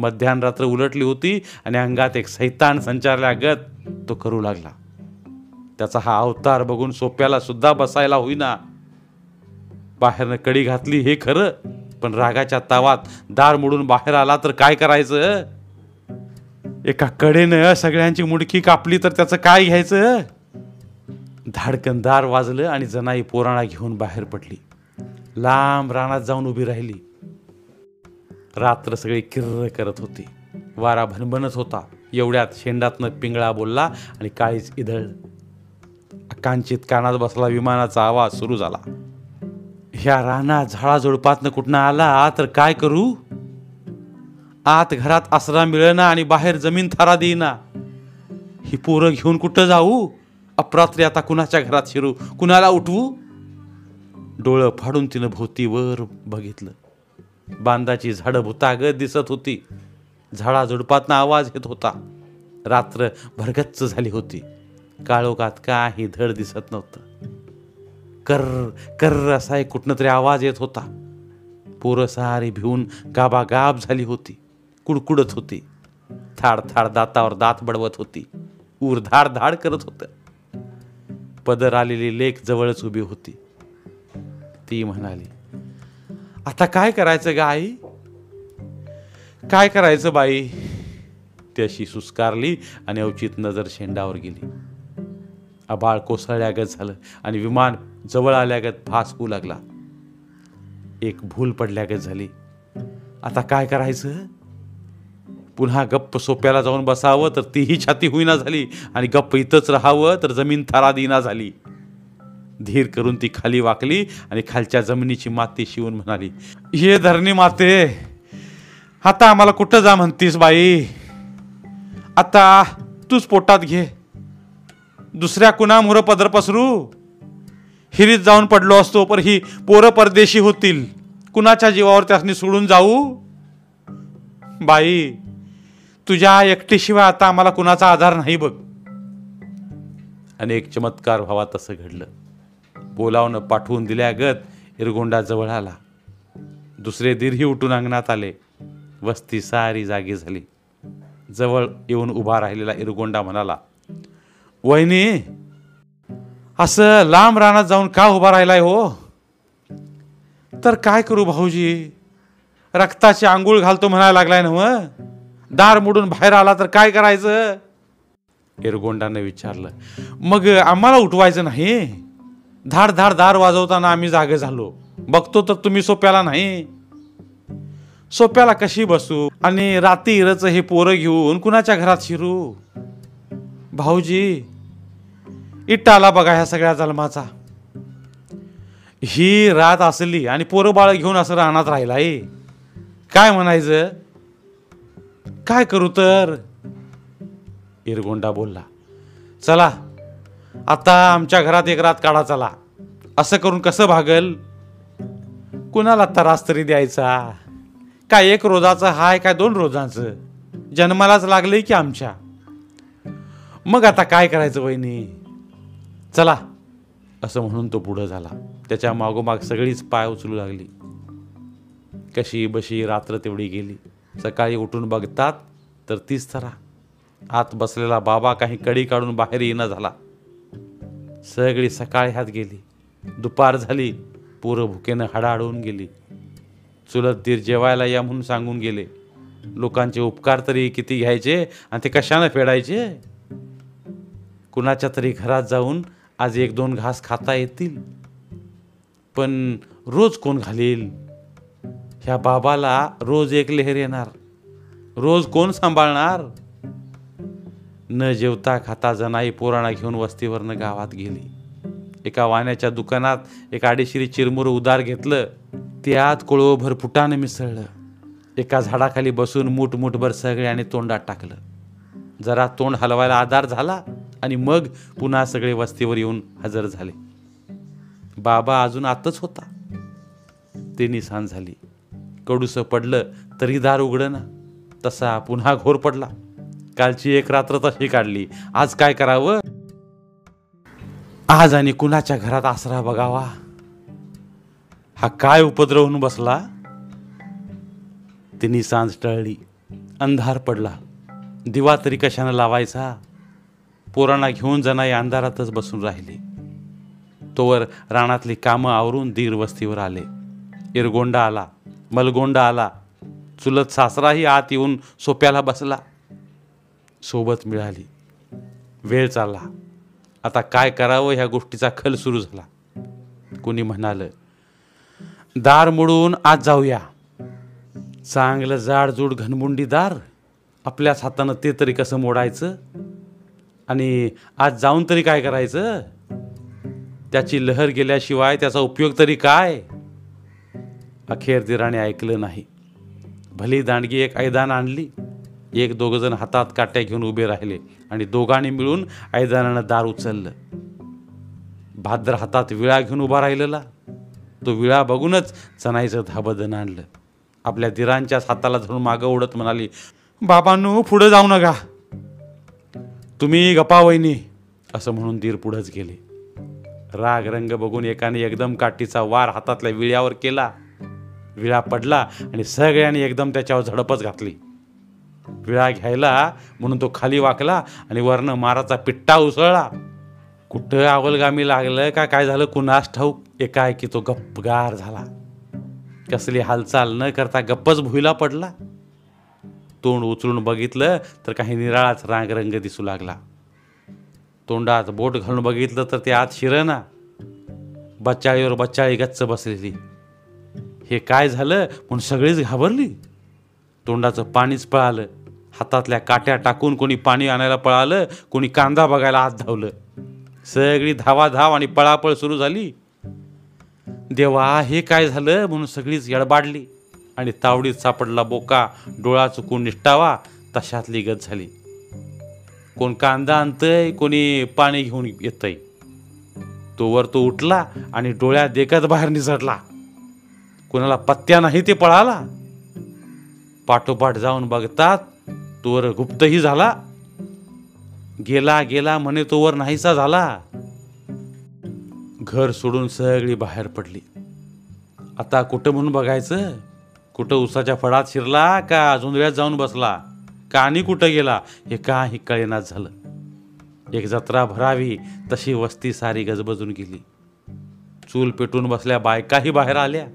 मध्यान रात्र उलटली होती आणि अंगात एक सैतान संचारल्यागत तो करू लागला. त्याचा हा अवतार बघून सोप्याला सुद्धा बसायला होईना. बाहेरनं कडी घातली हे खरं, पण रागाच्या तावात दार मोडून बाहेर आला तर काय करायचं? एका कडेनं सगळ्यांची मुडकी कापली तर त्याचं काय घ्यायचं? धाडकन दार वाजलं आणि जनाई पोराणा घेऊन बाहेर पडली. लांब रानात जाऊन उभी राहिली. रात्र सगळी किर्र करत होती. वारा भनभनत होता. एवढ्यात शेंडातनं पिंगळा बोलला आणि काळीच इधळ. कांचित कानात बसला विमानाचा आवाज सुरू झाला. ह्या राणा झाडाझुडपातनं कुठनं आला तर काय करू? आत घरात आसरा मिळेना आणि बाहेर जमीन थारा देईना. ही पोरं घेऊन कुठं जाऊ? अपरात्री आता कुणाच्या घरात शिरू? कुणाला उठवू? डोळं फाडून तिनं भोवतीवर बघितलं. बांधाची झाडं भुतागत दिसत होती. झाडाझुडपातनं आवाज येत होता. रात्र भरगच्च झाली होती. काळोखात काही धड दिसत नव्हतं. कर्र कर्र असा एक कुठनं तरी आवाज येत होता. पोरं सारी भिवून गाबागाब झाली होती. कुडकुडत होती. थाड थाड दातावर दात बडवत होती. ऊर धाड धाड करत होतं. पदर आलेली लेक जवळच उभी होती. ती म्हणाली, आता काय करायचं ग आई? काय करायचं बाई? ती अशी सुस्कारली आणि अवचित नजर शेंडावर गेली. आबाळ कोसळल्यागत झालं आणि विमान जवळ आल्यागत फास होऊ लागला. एक भूल पडल्यागत झाली. आता काय करायचं? पुन्हा गप्प सोप्याला जाऊन बसावं तर तीही छाती होईना झाली आणि गप्प इथंच राहावं तर जमीन थारा देईना झाली. धीर करून ती खाली वाकली आणि खालच्या जमिनीची माती शिवून म्हणाली, ये धरणी माते, आता आम्हाला कुठं जा म्हणतीस बाई? आता तूच पोटात घे. दुसऱ्या कुणामुळं पदर पसरू? हिरीत जाऊन पडलो असतो, पर ही पोरं परदेशी होतील. कुणाच्या जीवावर त्यासनी सोडून जाऊ? बाई, तुझ्या एकटीशिवाय आता आम्हाला कुणाचा आधार नाही बघ. अनेक चमत्कार व्हावा तसं घडलं. बोलावणं पाठवून दिल्यागत इरगोंडा जवळ आला. दुसरे दीरही उठून अंगणात आले. वस्ती सारी जागी झाली. जवळ येऊन उभा राहिलेला इरगोंडा म्हणाला, वहिनी, असं लांब रानात जाऊन का उभा राहिलाय हो? तर काय करू भाऊजी, रक्ताची आंघोळ घालतो म्हणायला लागलाय नव्हं? दार मोडून बाहेर आला तर काय करायचं? इरगोंडाने विचारलं. मग आम्हाला उठवायचं नाही? धाड धाड दार वाजवताना आम्ही जागे झालो. बघतो तर तुम्ही सोप्याला नाही. सोप्याला कशी बसू आणि राती इरचं हे पोरं घेऊन कुणाच्या घरात शिरू? भाऊजी, इट्टा आला बघा ह्या सगळ्या जन्माचा. ही रात असली आणि पोरं बाळ घेऊन असं रानात राहिलाय. काय म्हणायचं? काय करू तर? इरगोंडा बोलला, चला आता आमच्या घरात एक रात काढा. चला, असं करून कसं भागल? कुणाला त्रास तरी द्यायचा. काय एक रोजाचं हाय, काय दोन रोजांचं? जन्मालाच लागलंय की आमच्या. मग आता काय करायचं वहिनी? चला, असं म्हणून तो पुढं झाला. त्याच्या मागोमाग सगळीच पाय उचलू लागली. कशी बशी रात्र तेवढी गेली. सकाळी उठून बघतात तर तीच थरा. आत बसलेला बाबा काही कडी काढून बाहेर येणं झाला. सगळी सकाळ ह्यात गेली. दुपार झाली. पोरं भुकेनं हाडाडून गेली. चुलत दीर जेवायला या म्हणून सांगून गेले. लोकांचे उपकार तरी किती घ्यायचे आणि ते कशानं फेडायचे? कुणाच्या तरी घरात जाऊन आज एक दोन घास खाता येतील, पण रोज कोण घालील? ह्या बाबाला रोज एक लेहर येणार. रोज कोण सांभाळणार? न जेवता खाता जनाई पोराणा घेऊन वस्तीवरनं गावात गेली. एका वाण्याच्या दुकानात एक आडेशिरी चिरमुरं उधार घेतलं. त्यात कोळवभर फुटानं मिसळलं. एका झाडाखाली बसून मूठमुठभर सगळ्याने तोंडात टाकलं. जरा तोंड हलवायला आधार झाला आणि मग पुन्हा सगळे वस्तीवर येऊन हजर झाले. बाबा अजून आतच होता. ते निसान झाली. कडूसं पडलं तरी दार उघडना. तसा पुन्हा घोर पडला. कालची एक रात्र तशी काढली. आज काय करावं? आज आणि कुणाच्या घरात आसरा बघावा. हा काय उपद्रव होऊन बसला. तिने सांज टळली, अंधार पडला. दिवा तरी कशानं लावायचा. पोरांना घेऊन जना या अंधारातच बसून राहिले. तोवर रानातली कामं आवरून दीर वस्तीवर आले. इरगोंडा आला, मलगोंडा आला. चुलत सासराही आत येऊन सोप्याला बसला. सोबत मिळाली. वेळ चालला. आता काय करावं ह्या गोष्टीचा खल सुरू झाला. कोणी म्हणालं, दार मोडून आत जाऊया. चांगलं जाडजूड घनमुंडी दार, आपल्याच हातानं ते तरी कसं मोडायचं आणि आत जाऊन तरी काय करायचं. त्याची लहर गेल्याशिवाय त्याचा उपयोग तरी काय. अखेर दिराने ऐकलं नाही. भली दांडगी एक ऐदान आणली. एक दोघंजण हातात काट्या घेऊन उभे राहिले आणि दोघांनी मिळून ऐदानानं दार उचललं. भाद्र हातात विळा घेऊन उभा राहिलेला. तो विळा बघूनच चणाईचं धाबदन आणलं. आपल्या दिरांच्याच हाताला धरून मागं ओढत म्हणाली, बाबांनो पुढं जाऊ नका, तुम्ही गप्पा वहिनी. असं म्हणून दीर पुढंच गेले. राग रंग बघून एकाने एकदम काठीचा वार हातातल्या विळ्यावर केला. विळा पडला आणि सगळ्यांनी एकदम त्याच्यावर झडपच घातली. विळा घ्यायला म्हणून तो खाली वाकला आणि वरनं माराचा पिट्टा उसळला. कुठं अवलगामी लागलं का काय झालं कुणास ठाऊक, एकाएकी तो गप्पगार झाला. कसली हालचाल न करता गप्पच भुईला पडला. तोंड उचलून बघितलं तर काही निराळाच रांगरंग दिसू लागला. तोंडात बोट घालून बघितलं तर ते आत शिरना. बच्चाळीवर बच्चाळी गच्च बसलेली. हे काय झालं म्हणून सगळीच घाबरली. तोंडाचं पाणीच पळालं. हातातल्या काट्या टाकून कोणी पाणी आणायला पळालं, कोणी कांदा बघायला आत धावलं. सगळी धावाधाव आणि पळापळ सुरू झाली. देवा हे काय झालं म्हणून सगळीच यडबाडली आणि तावडीत सापडला बोका डोळा चुकून निष्ठावा तशातली गत झाली. कोण कांदा आणतंय, कोणी पाणी घेऊन येतंय. तोवर तो उठला आणि डोळ्या देखत बाहेर निसटला. कोणाला पत्त्या नाही ते पळाला. पाठोपाठ जाऊन बघतात तोवर गुप्तही झाला. गेला गेला म्हणे तोवर नाहीसा झाला. घर सोडून सगळी बाहेर पडली. आता कुठं म्हणून बघायचं. कुठं उसाच्या फडात शिरला का अजूनऱ्यात जाऊन बसला का आणि कुठं गेला हे काही कळेनाच झालं. एक जत्रा भरावी तशी वस्ती सारी गजबजून गेली. चूल पेटून बसल्या बायकाही बाहेर आल्या.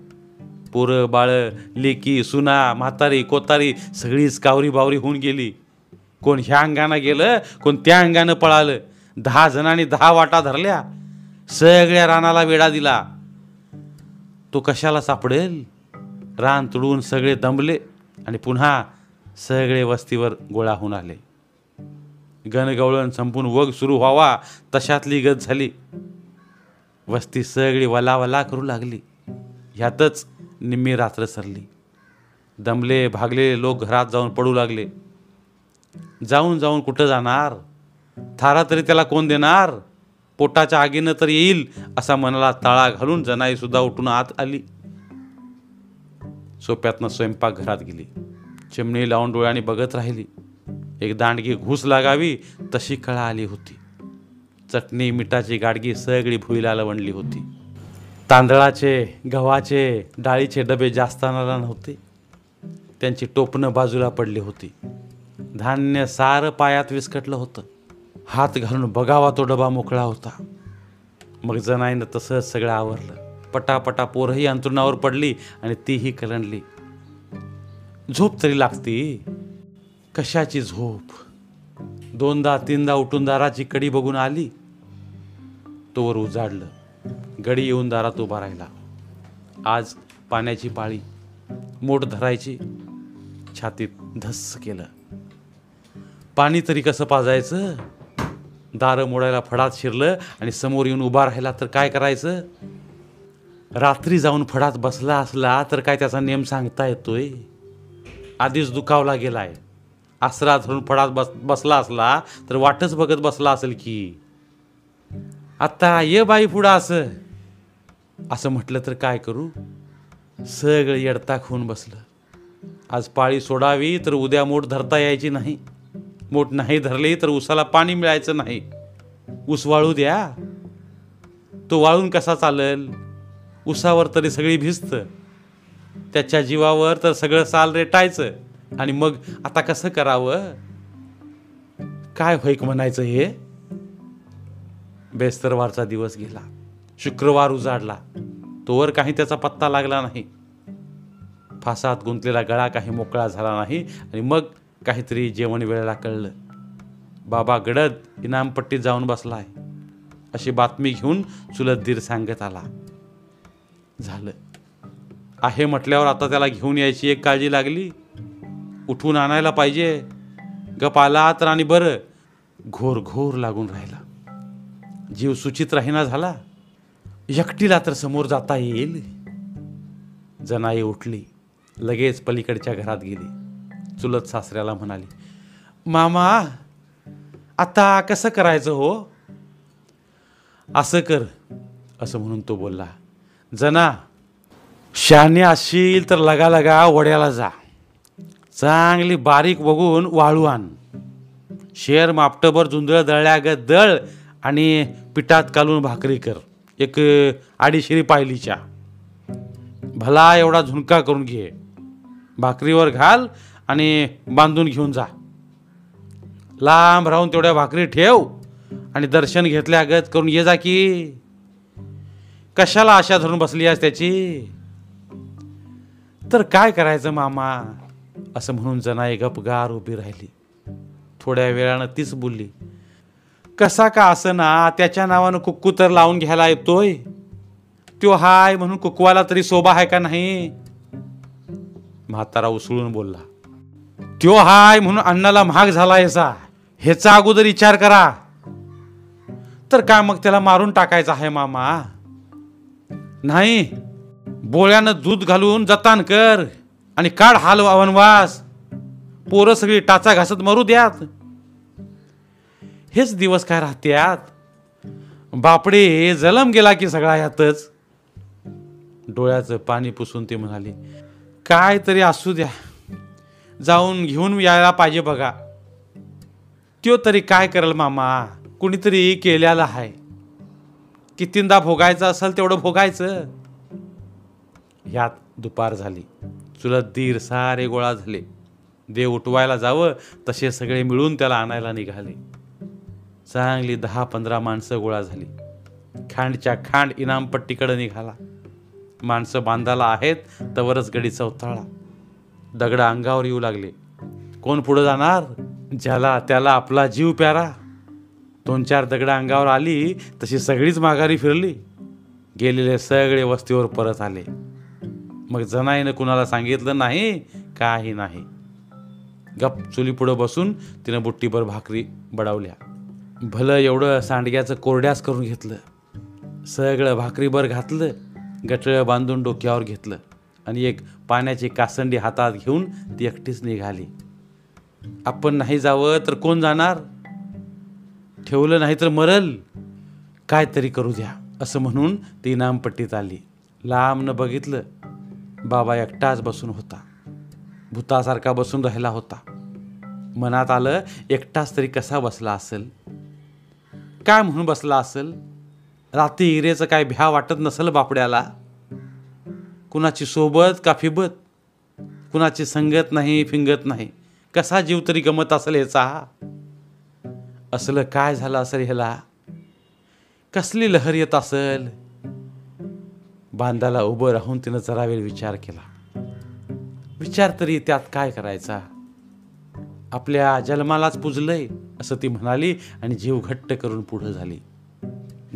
पोरं बाळं लेकी सुना म्हातारी कोतारी सगळीच कावरी बावरी होऊन गेली. कोण ह्या अंगानं गेलं, कोण त्या अंगानं पळालं. 10 जणांनी 10 वाटा धरल्या. सगळ्या रानाला वेढा दिला. तो कशाला सापडेल. रान तुडून सगळे दमले आणि पुन्हा सगळे वस्तीवर गोळा होऊन आले. गणगवळण संपून वग सुरू व्हावा तशातली गत झाली. वस्ती सगळी वलावला करू लागली. ह्यातच निम्मी रात्र सरली. दमले भागलेले लोक घरात जाऊन पडू लागले. जाऊन जाऊन कुठं जाणार. थारा तरी त्याला कोण देणार. पोटाच्या आगीनं तर येईल असा मनाला ताळा घालून जनाईसुद्धा उठून आत आली. सोप्यातनं स्वयंपाक घरात गेली. चिमणी लावून डोळ्याने बघत राहिली. एक दांडगी घुस लागावी तशी कळा आली होती. चटणी मिठाची गाडगी सगळी भुईला लवणली होती. तांदळाचे गव्हाचे डाळीचे डबे जास्त आणायला नव्हते. त्यांची टोपणं बाजूला पडली होती. धान्य सारं पायात विस्कटलं होतं. हात घालून बघावा तो डबा मोकळा होता. मग जनाईनं तसंच सगळं आवरलं. पटापटा पोरही अंथरुणावर पडली आणि तीही कलंडली. झोप तरी लागती. कशाची झोप. 2दा 3दा उठून दाराची कडी बघून आली. तोवर उजाडलं. गडी येऊन दारात उभा राहिला. आज पाण्याची पाळी. मोठ धरायची. छातीत धस्स केलं. पाणी तरी कसं पाजायचं. दारं मोडायला फडात शिरलं आणि समोर येऊन उभा राहिला तर काय करायचं. रात्री जाऊन फडात बसला असला तर काय त्याचा नेम सांगता येतोय. आधीच दुखावला गेलाय. आसरा धरून फडात बसला असला तर वाटच बघत बसला असेल की आता ये बाई पुढं असं म्हटलं तर काय करू. सगळं येडताक होऊन बसलं. आज पाळी सोडावी तर उद्या मोठ धरता यायची नाही. मोठ नाही धरली तर उसाला पाणी मिळायचं नाही. ऊस वाळू द्या. तो वाळून कसा चालेल? उसावर तरी सगळी भिजतं, त्याच्या जीवावर तर सगळं साल रेटायचं. आणि मग आता कसं करावं? काय होईक म्हणायचं हे? बेस्तरवारचा दिवस गेला, शुक्रवार उजाडला, तोवर काही त्याचा पत्ता लागला नाही. फासात गुंतलेला गळा काही मोकळा झाला नाही. आणि मग काहीतरी जेवण वेळेला कळलं, बाबा गडद इनामपट्टीत जाऊन बसलाय अशी बातमी घेऊन चुलत दीर सांगत आला. झालं आहे म्हटल्यावर आता त्याला घेऊन यायची एक काळजी लागली. उठून आणायला पाहिजे, गप आला तर आणि बरं. घोर घोर लागून राहिला, जीव सुचित राहिना झाला. एकटीला तर समोर जाता येईल. जनाई उठली, लगेच पलीकडच्या घरात गेली. चुलत सासऱ्याला म्हणाली, मामा आता कसं करायचं हो? असं कर, असं म्हणून तो बोलला, जना शहाणी असशील तर लगा लगा वड्याला जा, चांगली बारीक बघून वाळू आण, शेर मापटभर जुंधळ दळल्यागत दळ आणि पिठात कालून भाकरी कर, एक आडीशिरी पायलीच्या, भला एवढा झुणका करून घे, भाकरीवर घाल आणि बांधून घेऊन जा. लांब राहून तेवढ्या भाकरी ठेव आणि दर्शन घेतल्यागत करून ये जा की. कशाला आशा धरून बसली आहेस त्याची? तर काय करायचं मामा? असं म्हणून जनाई गपगार उभी राहिली. थोड्या वेळानं तीच बोलली, कसा का असना त्याच्या नावानं कुक्कू तर लावून घ्यायला येतोय. तो हाय म्हणून कुकवाला तरी शोभा आहे का नाही? म्हातारा उसळून बोलला, तो हाय म्हणून अण्णाला महाग झाला ह्याचा, ह्याचा अगोदर विचार करा. तर काय मग त्याला मारून टाकायचा आहे मामा? नाही, बोळ्यानं दूध घालून जतान कर आणि काढ हाल वनवास, पोरं सगळी टाचा घासत मरू द्यात. हेच दिवस काय राहत्यात, बापडे जलम गेला की सगळा यातच. डोळ्याचं पाणी पुसून ते म्हणाले, काय तरी असू द्या, जाऊन घेऊन यायला पाहिजे बघा. त्यो तरी काय करेल मामा, कुणीतरी केल्याला आहे, कितींदा भोगायचं असेल तेवढं भोगायचं. यात दुपार झाली, चुलत दीर सारे गोळा झाले. देव उठवायला जावं तसे सगळे मिळून त्याला आणायला निघाले. चांगली 10-15 माणसं गोळा झाली. खांडच्या खांड इनामपट्टीकडे निघाला. माणसं बांधायला आहेत तवरच गडी चौथाळा, दगड अंगावर येऊ लागले. कोण पुढं जाणार? ज्याला त्याला आपला जीव प्यारा. 2-4 दगड अंगावर आली तशी सगळीच माघारी फिरली. गेलेले सगळे वस्तीवर परत आले. मग जनाईनं कुणाला सांगितलं नाही, काही नाही. गप चुलीपुढं बसून तिनं बुट्टीभर भाकरी बडावल्या. भलं एवढं सांडग्याचं कोरड्यास करून घेतलं, सगळं भाकरीभर घातलं, गटळं बांधून डोक्यावर घेतलं आणि एक पाण्याची कासंडी हातात घेऊन ती एकटीच निघाली. आपण नाही जावं तर कोण जाणार? ठेवलं नाही तर मरल. काय तरी करू द्या असं म्हणून ती इनामपट्टीत आली. लांबनं बघितलं, बाबा एकटाच बसून होता, भुतासारखा बसून राहिला होता. मनात आलं, एकटाच तरी कसा बसला असेल, काय म्हणून बसला असेल? राती हिरेचं काय भ्या वाटत नसेल बापड्याला. कुणाची सोबत का फिबत, कुणाची संगत नाही, फिंगत नाही, कसा जीव तरी गमत असेल ह्याचा. असलं काय झालं असेल ह्याला? कसली लहर येत असेल? बांधाला उभं राहून तिनं जरा वेळ विचार केला. विचार तरी त्यात काय करायचा? आपल्या जन्मालाच पुजलंय असं ती म्हणाली आणि जीव घट्ट करून पुढं झाली.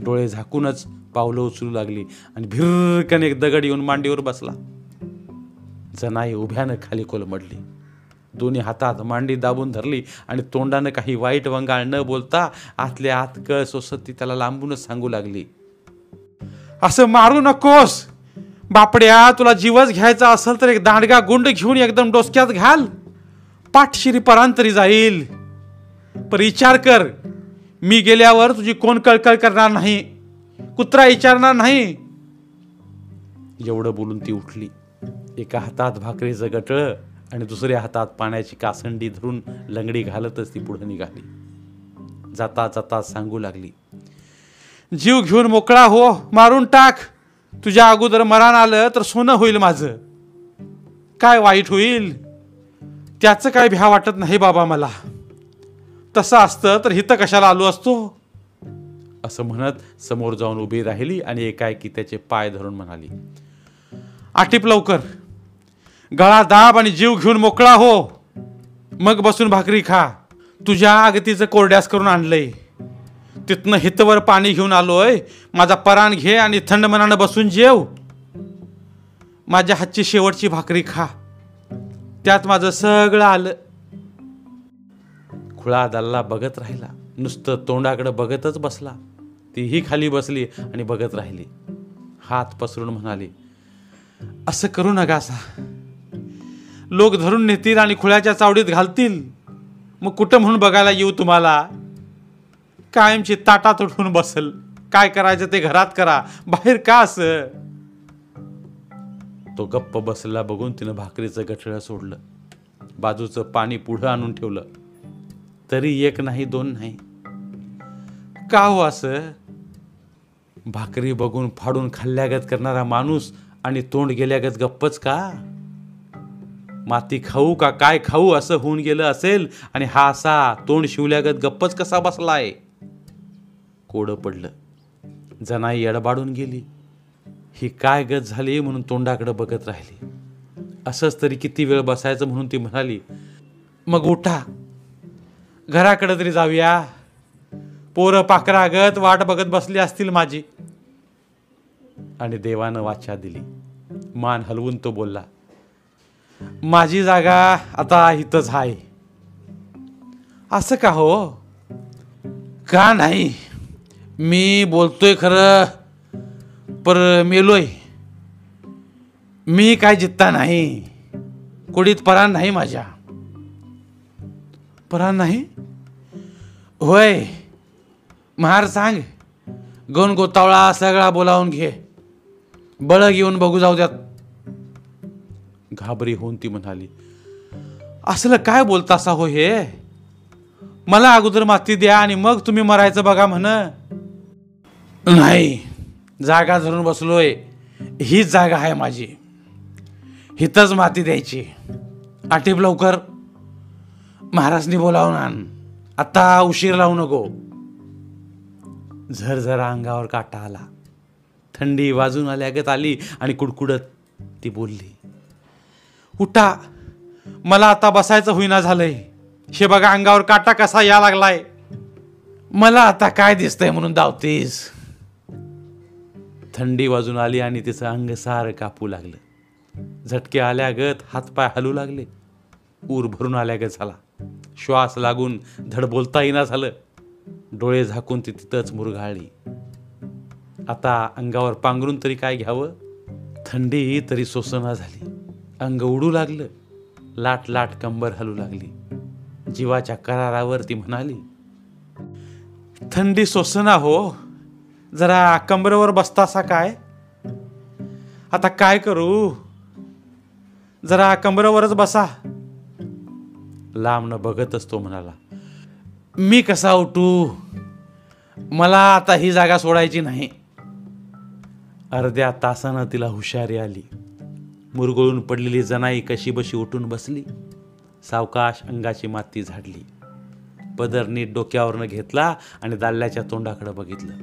डोळे झाकूनच पावलं उचलू लागली आणि भिरकन एक दगड येऊन मांडीवर बसला. जनाई उभ्यानं खाली कोलमडली, दोन्ही हातात मांडी दाबून धरली आणि तोंडानं काही वाईट वंगाळ न बोलता आतल्या आत कळ सोसत ती त्याला लांबूनच सांगू लागली, असं मारू नकोस बापड्या, तुला जीवच घ्यायचा असेल तर एक दांडगा गुंड घेऊन एकदम डोसक्यात घाल, पाठशिरी परांतरी जाईल. पर विचार कर, मी गेल्यावर तुझी कोण कळकळ करणार नाही, कुत्रा विचारणार नाही. एवढं बोलून ती उठली. एका हातात भाकरीचं गटळं आणि दुसऱ्या हातात पाण्याची कासंडी धरून लंगडी घालतच ती पुढे निघाली. जाता जाता सांगू लागली, जीव घेऊन मोकळा हो, मारून टाक. तुझ्या अगोदर मरण आलं तर सोनं होईल माझं, काय वाईट होईल, त्याचं काय भ्या वाटत नाही बाबा मला. तसं असतं तर हिथं कशाला आलो असतो, असं म्हणत समोर जाऊन उभी राहिली आणि एकाएकी त्याचे पाय धरून म्हणाली, आटीप लवकर, गळा दाब आणि जीव घेऊन मोकळा हो, मग बसून भाकरी खा. तुझ्या आगतीचं कोरड्यास करून आणलंय, तिथनं हितवर पाणी घेऊन आलोय, माझा पराण घे आणि थंड मनानं बसून जेव. माझ्या हातची शेवटची भाकरी खा, त्यात माझं सगळं आलं. खुळा दाल्ला बघत राहिला, नुसतं तोंडाकडे बघतच बसला. तीही खाली बसली आणि बघत राहिली. हात पसरून म्हणाली, असं करू नकासा, लोक धरून नेतील आणि खुळ्याच्या चावडीत घालतील, मग कुठं म्हणून बघायला येऊ तुम्हाला. कायमची ताटा तुटून बसल, काय करायचं ते घरात करा, बाहेर का असं. तो गप्प बसला बघून तिनं भाकरीचं गठळं सोडलं, बाजूचं पाणी पुढं आणून ठेवलं. तरी एक नाही दोन नाही, का हो असं. भाकरी बघून फाडून खाल्ल्यागत करणारा माणूस आणि तोंड गेल्यागत गप्पच का. माती खाऊ का काय खाऊ असं होऊन गेलं असेल आणि हा असा तोंड शिवल्यागत गप्पच कसा बसलाय. कोडं पडलं, जनाई येडबाडून गेली. ही काय गत झाली म्हणून तोंडाकडे बघत राहिली. असंच तरी किती वेळ बसायचं म्हणून ती म्हणाली, मग उठा, घराकडे तरी जाऊया, पोरं पाखरागत वाट बघत बसली असतील माझी. आणि देवानं वाचा दिली. मान हलवून तो बोलला, माझी जागा आता इथंच आहे. असं का हो. का नाही, मी बोलतोय खरं पर मेलोय, मी काय जित्ता नाही, कुडीत पराण नाही माझ्या. पराण नाही होय, महार सांग, गण गोतावळा सगळा बोलावून घे, बळ घेऊन बघू जाऊ द्यात. घाबरी होऊन ती म्हणाली, असलं काय बोलतासा हो हे, मला अगोदर माती द्या आणि मग तुम्ही मरायचं बघा म्हण. नाही, जागा धरून बसलोय, हीच जागा आहे माझी, हिथंच माती द्यायची. आटीप लवकर, महाराजनी बोलावून आण, आता उशीर लावू नको. झरझरा अंगावर काटा आला, थंडी वाजून आल्यागत आली आणि कुडकुडत ती बोलली, उठा, मला आता बसायचं होईना झालंय, हे बघा अंगावर काटा कसा या लागलाय. मला आता काय दिसतंय म्हणून धावतीस. थंडी वाजून आली आणि तिचं अंग सारं कापू लागलं. झटके आल्यागत हातपाय हलू लागले. ऊर भरून आल्यागत झाला. श्वास लागून धड बोलता येईना झालं. डोळे झाकून ती तिथंच मुरघाळली. आता अंगावर पांघरून तरी काय घ्यावं. थंडी तरी सोसना झाली. अंग उडू लागलं. लाट लाट कंबर हलू लागली. जीवाच्या करारावर ती म्हणाली, थंडी सोसना हो, जरा कंबरेवर बसतासा काय. आता काय करू, जरा कंबरेवरच बसा. लांबनं बघतच तो म्हणाला, मी कसा उठू, मला आता ही जागा सोडायची नाही. अर्ध्या तासानं तिला हुशारी आली. मुरगळून पडलेली जनाई कशीबशी उठून बसली. सावकाश अंगाची माती झाडली. पदर नीट डोक्यावरनं घेतला आणि दाल्ल्याच्या तोंडाकडे बघितलं.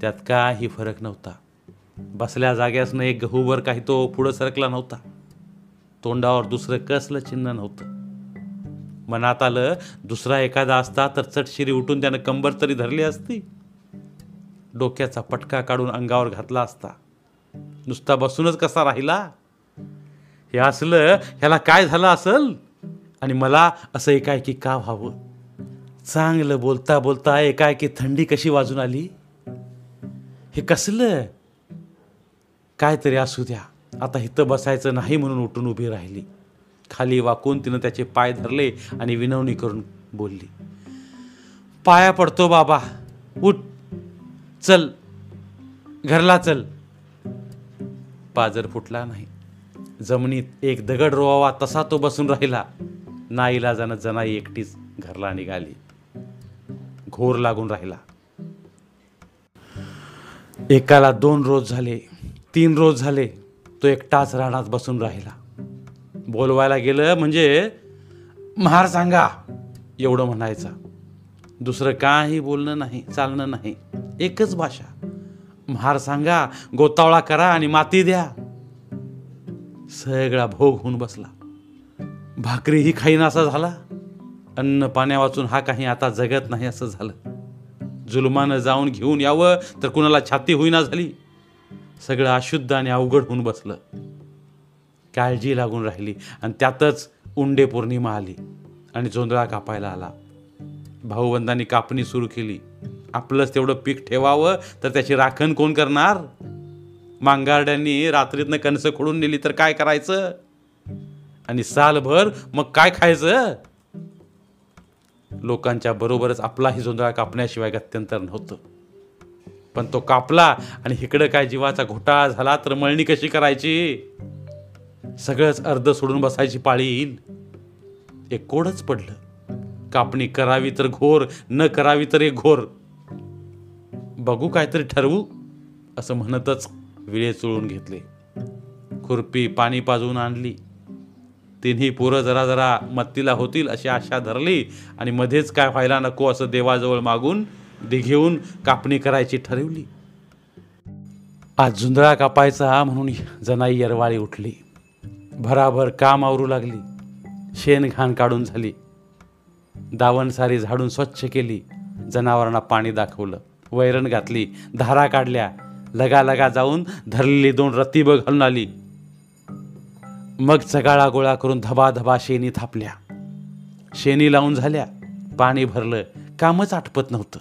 त्यात काही फरक नव्हता. बसल्या जाग्यासनं एक गहूवर काही तो पुढं सरकला नव्हता. तोंडावर दुसरं कसलं चिन्ह नव्हतं. मनात आलं, दुसरा एखादा असता तर चटशिरी उठून त्यानं कंबर तरी धरली असती. डोक्याचा पटका काढून अंगावर घातला असता. नुसता बसूनच कसा राहिला. हे असलं, ह्याला काय झालं असेल आणि मला असं एकाएकी का व्हावं. चांगलं बोलता बोलता एकाएकी थंडी कशी वाजून आली. हे कसलं. काय तरी असू द्या, आता इथं बसायचं नाही म्हणून उठून उभी राहिली. खाली वाकून तिनं त्याचे पाय धरले आणि विनवणी करून बोलली, पाया पडतो बाबा, उठ, चल घरला चल. पाजर फुटला नाही. जमिनीत एक दगड रोवावा तसा तो बसून राहिला. नाईलाजानं जनाई एकटीच घरला निघाली. घोर लागून राहिला. एकाला 2 रोज झाले, 3 रोज झाले, तो एकटाच रानात बसून राहिला. बोलवायला गेलं म्हणजे महार सांगा एवढं म्हणायचा, दुसरं काही बोलणं नाही, चालणं नाही. एकच भाषा, महार सांगा, गोतावळा करा आणि माती द्या. सगळा भोग होऊन बसला. भाकरीही खाईनासा झाला. अन्न पाण्या वाचून हा काही आता जगत नाही असं झालं. जुलमानं जाऊन घेऊन यावं तर कुणाला छाती होईना झाली. सगळं अशुद्ध आणि अवघड होऊन बसलं. काळजी लागून राहिली आणि त्यातच उंडे पौर्णिमा आली आणि जोंधळा कापायला आला. भाऊबंदांनी कापणी सुरू केली. आपलंच तेवढं पीक ठेवावं तर त्याची राखण कोण करणार? मांगारड्यांनी रात्रीतनं कणसं खोडून नेली तर काय करायचं? आणि सालभर मग काय खायचं? लोकांच्या बरोबरच आपलाही जोंधळा कापण्याशिवाय गत्यंतर नव्हतं. पण तो कापला आणि इकडं काय जीवाचा घोटाळा झाला तर मळणी कशी करायची? सगळंच अर्ध सोडून बसायची पाळी येईल. एक कोडच पडलं. कापणी करावी तर घोर, न करावी तर एक घोर. बघू काहीतरी ठरवू असं म्हणतच विळे चोळून घेतले. खुरपी पाणी पाजून आणली. तिन्ही पोरं जरा जरा मत्तीला होतील अशी आशा धरली आणि मध्येच काय व्हायला नको असं देवाजवळ मागून दिघेऊन कापणी करायची ठरवली. आज जुंधळा कापायचा म्हणून जनाई यरवाळी उठली. भराभर काम आवरू लागली. शेण घाण काढून झाली. दावणसारी झाडून स्वच्छ केली. जनावरांना पाणी दाखवलं. वैरण घातली. धारा काढल्या. लगा जाऊन धरलेली 2 रतीब घालून आली. मग चगाळा गोळा करून धबाधबा शेणी थापल्या. शेणी लावून झाल्या. पाणी भरलं. कामच आटपत नव्हतं.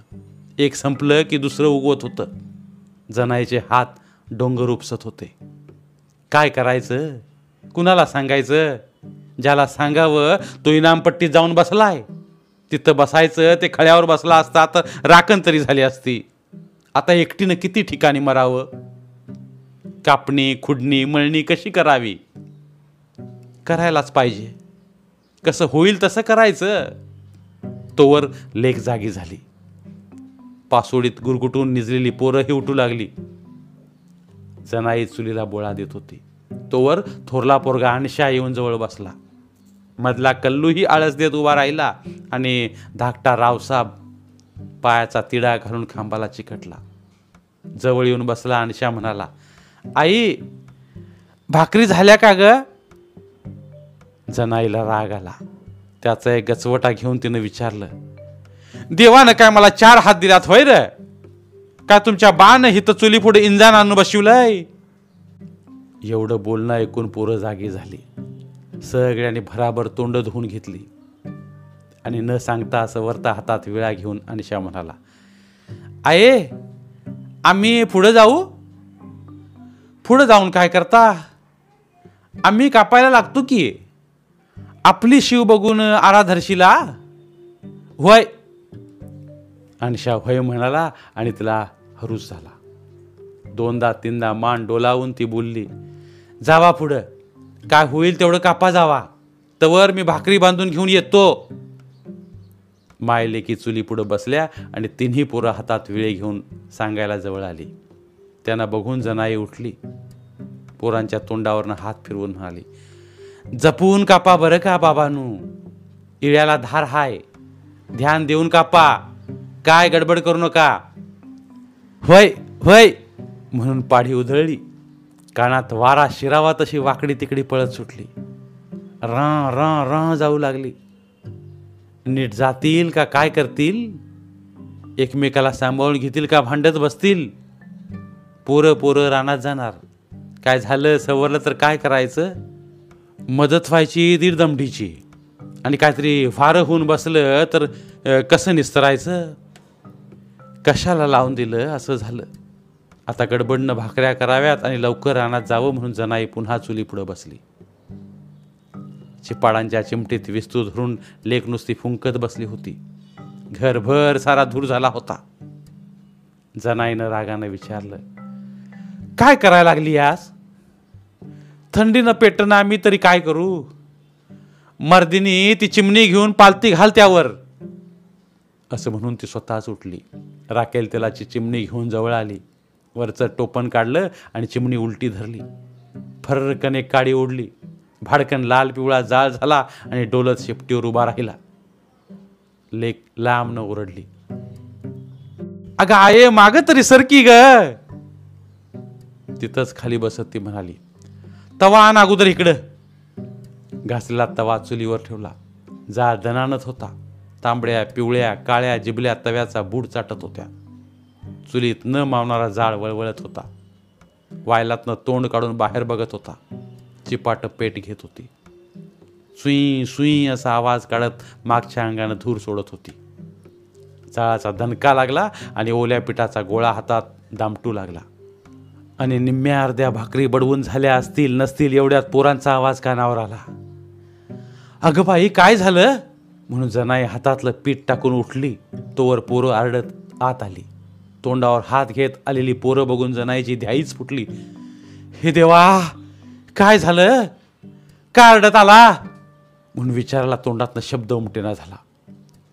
एक संपलं की दुसरं उगवत होतं. जनाईचे हात डोंगर उपसत होते. काय करायचं? कुणाला सांगायचं? ज्याला सांगावं तो इनामपट्टीत जाऊन बसलाय. तिथं बसायचं. ते खळ्यावर बसला असता तर राखण तरी झाली असती. आता एकटीनं किती ठिकाणी मरावं? कापणी, खुडणी, मळणी कशी करावी? करायलाच पाहिजे. कसं होईल तसं करायचं. तोवर लेक जागी झाली. पासोडीत गुरगुटून निजलेली पोरंही उठू लागली. जनाई चुलीला बोळा देत होती. तोवर थोरला पोरगा आणशा येऊन जवळ बसला. मधला कल्लूही आळस देत उभा राहिला आणि धाकटा रावसाब पायाचा तिडा घालून खांबाला चिकटला. जवळ येऊन बसला. आणशा म्हणाला, आई भाकरी झाल्या का ग? जनाईला राग आला. त्याचा एक गचवटा घेऊन तिनं विचारलं, देवानं काय मला 4 हात दिलात होय र? काय तुमच्या बानं हिथं चुली पुढे इंजान आणून बसवलंय? एवढं बोलणं ऐकून पोरं जागी झाली. सगळ्यांनी भराभर तोंड धुवून घेतली आणि न सांगता असं वरता हातात विळा घेऊन अनिशा म्हणाला, आये आम्ही पुढं जाऊ? पुढं जाऊन काय करता? आम्ही कापायला लागतो की. आपली शिव बघून आराधरशीला होय? अनिशा होय म्हणाला आणि तिला हरूस झाला. 2दा 3दा मान डोलावून ती बोलली, जावा पुढं, काय होईल तेवढं कापा जावा, तवर मी भाकरी बांधून घेऊन येतो. मायलेकी चुली पुढं बसल्या आणि 3ही पोरं हातात विळे घेऊन सांगायला जवळ आली. त्यांना बघून जनाई उठली. पोरांच्या तोंडावरनं हात फिरवून म्हणाली, जपून कापा बरं का बाबानू. इळ्याला धार हाय. ध्यान देऊन कापा. काय गडबड करू नका. होय होय म्हणून पाढी उधळली. कानात वारा शिरावा तशी वाकडी तिकडी पळत सुटली. रां रां रां जाऊ लागली. नीट जातील का काय करतील? एकमेकाला सांभाळून घेतील का भांडत बसतील? पोरं रानात जाणार. काय झालं सवरलं तर काय करायचं? मदत व्हायची 1.5 दमडीची आणि काहीतरी फारं होऊन बसलं तर कसं निस्तरायचं? कशाला लावून दिलं असं झालं. आता गडबडनं भाकऱ्या कराव्यात आणि लवकर रानात जावं म्हणून जनाई पुन्हा चुली पुढं बसली. चिपाडांच्या चिमटीत विस्तू धरून लेक नुसती फुंकत बसली होती. घरभर सारा धूर झाला होता. जनाईनं रागानं विचारलं, काय करायला लागली यास? थंडीनं पेटणं आम्ही तरी काय करू? मर्दिनी ती चिमणी घेऊन पालती घाल त्यावर. असं म्हणून ती स्वतःच उठली. राकेल तेलाची चिमणी घेऊन जवळ आली. वरचं टोपण काढलं आणि चिमणी उलटी धरली. फर्रकने काडी ओढली. भाडकन लाल पिवळा जाळ झाला आणि डोलत शेपटीवर उभा राहिला. लेक लांब न ओरडली, अगं आये माग तरी सरकी ग. तिथंच खाली बसत ती म्हणाली, तवा आण अगोदर इकडं. घासलेला तवा चुलीवर ठेवला. जाळ दणाणत होता. तांबड्या पिवळ्या काळ्या जिबल्या तव्याचा बूड चाटत होत्या. चुलीत न मावणारा जाळ वळवळत होता. वायलातनं तोंड काढून बाहेर बघत होता. चिपाट पेट घेत होती. सुई सुई असा आवाज काढत मागच्या अंगानं धूर सोडत होती. जाळाचा धनका लागला आणि ओल्या पिठाचा गोळा हातात दामटू लागला. आणि निम्म्या अर्ध्या भाकरी बडवून झाल्या असतील नसतील एवढ्यात पोरांचा आवाज कानावर आला. अगं बाई काय झालं म्हणून जनाई हातातलं पीठ टाकून उठली. तोवर पोरं आरडत आत आली. तोंडावर हात घेत आलेली पोरं बघून जनाईची ध्याईच फुटली. हे देवा काय झालं, का आरडत आला म्हणून विचाराला तोंडातनं शब्द उमटेना झाला.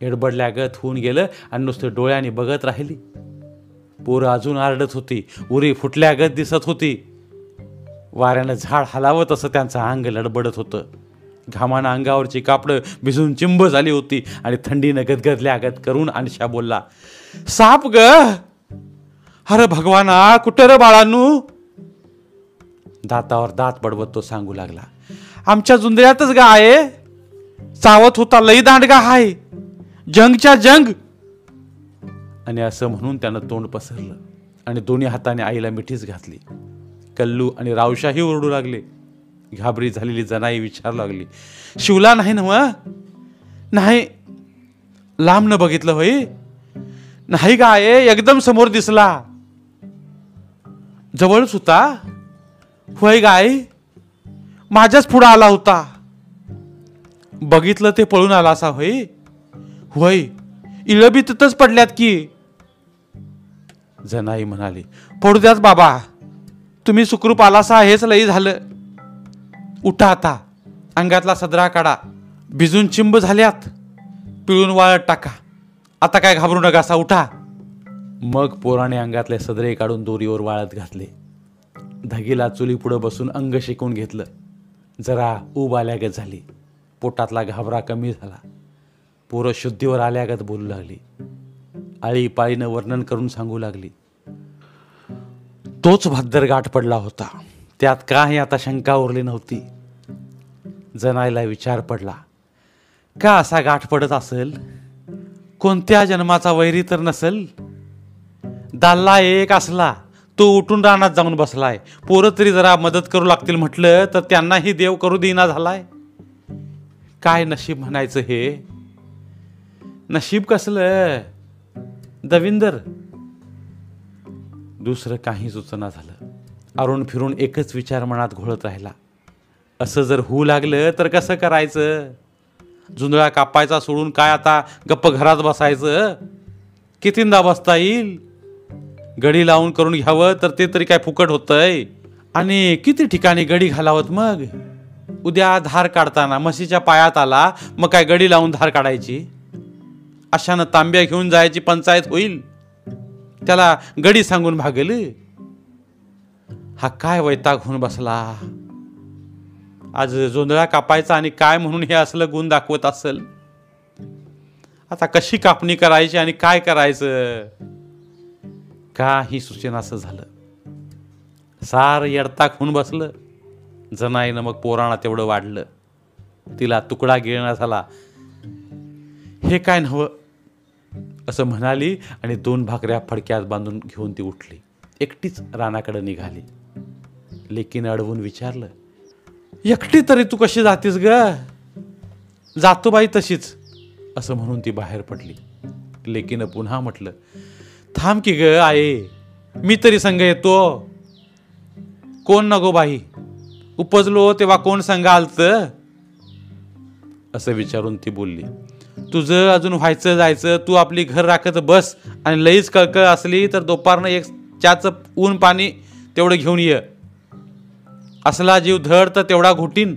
एडबडल्यागत होऊन गेलं आणि नुसतं डोळ्याने बघत राहिली. पोरं अजून आरडत होती. उरी फुटल्यागत दिसत होती. वाऱ्यानं झाड हलावत असं त्यांचं अंग लडबडत होतं. घामानं अंगावरची कापडं भिजून चिंब झाली होती आणि थंडीनं गदगदल्यागत करून आणशा बोलला, साप ग. अरे भगवाना कुठे रे बाळांनू. दातावर दात बडबत तो सांगू लागला, आमच्या जुंदऱ्यातच गा आहे. चावत होता लई दांडगा हाय, जंगच्या जंग. आणि असं म्हणून त्यानं तोंड पसरलं आणि दोन्ही हाताने आईला मिठीच घातली. कल्लू आणि रावशाही ओरडू लागले. घाबरी झालेली जनाई विचारू लागली, शिवला नाही ना? नाही, लांब न बघितलं होय. नाही गा आहे, एकदम समोर दिसला. जवळच होता होय गा आई, माझ्याच पुढं आला होता. बघितलं ते पळून आला असा होय. होय, इळबी तिथंच पडल्यात की. जनाई म्हणाली, पडू द्याच बाबा, तुम्ही सुखरूप आलासा हेच लई झालं. उठा आता, अंगातला सदरा काढा, भिजून चिंब झाल्यात, पिळून वाळत टाका. आता काय घाबरू नका, असा उठा. मग पोराने अंगातले सदरे काढून दोरीवर वाळत घातले. धगीला चुलीपुढं बसून अंग शेकून घेतलं. जरा ऊब आल्यागत झाली. पोटातला घाबरा कमी झाला. पोरं शुद्धीवर आल्यागत बोलू लागली. आळीपाळीनं वर्णन करून सांगू लागली, तोच भाद्दर गाठ पडला होता. त्यात काही आता शंका उरली नव्हती. जनाईला विचार पडला, का असा गाठ पडत असेल? कोणत्या जन्माचा वैरी तर नसेल? दाल्ला एक असला, तो उठून रानात जाऊन बसलाय. पोरं तरी जरा मदत करू लागतील म्हटलं तर त्यांनाही देव करू देईना झालाय. काय नशीब म्हणायचं हे? नशीब कसलं दविंदर? दुसरं काही सुचना झालं. अरुण फिरून एकच विचार मनात घोळत राहिला, असं जर होऊ लागलं तर कसं करायचं? जुंधळा कापायचा सोडून काय आता गप्प घरात बसायचं? कितींदा बसता येईल? गडी लावून करून घ्यावं तर ते तरी काय फुकट होतंय? आणि किती ठिकाणी गडी घालावत? मग उद्या धार काढताना म्हशीच्या पायात आला, मग काय गडी लावून धार काढायची? अशानं तांब्या घेऊन जायची पंचायत होईल. त्याला गडी सांगून भागेल. हा काय वैताग होऊन बसला. आज जोंधळा कापायचा आणि काय म्हणून हे असलं गुण दाखवत असेल. आता कशी कापणी करायची आणि काय करायचं? काही सूचना असं झालं. सार येडताक होऊन बसलं. जनाईनं मग पोराणा तेवढं वाढलं. तिला तुकडा गिळणा झाला. हे काय नव्ह असं म्हणाली आणि दोन भाकऱ्या फडक्यात बांधून घेऊन ती उठली. एकटीच रानाकडे निघाली. लेकीनं अडवून विचारलं, एकटी तरी तू कशी जातीस ग? जातो बाई तशीच, असं म्हणून ती बाहेर पडली. लेकीनं पुन्हा म्हटलं, थांब की ग आई, मी तरी संग येतो. कोण नको बाई, उपजलो तेव्हा कोण संग आलत? असं विचारून ती बोलली, तुझं अजून व्हायचं जायचं, तू आपली घर राखत बस. आणि लईच कळकळ असली तर दुपारनं एक चहाचं ऊन पाणी तेवढं घेऊन ये. असला जीव धड तर तेवढा घुटीन.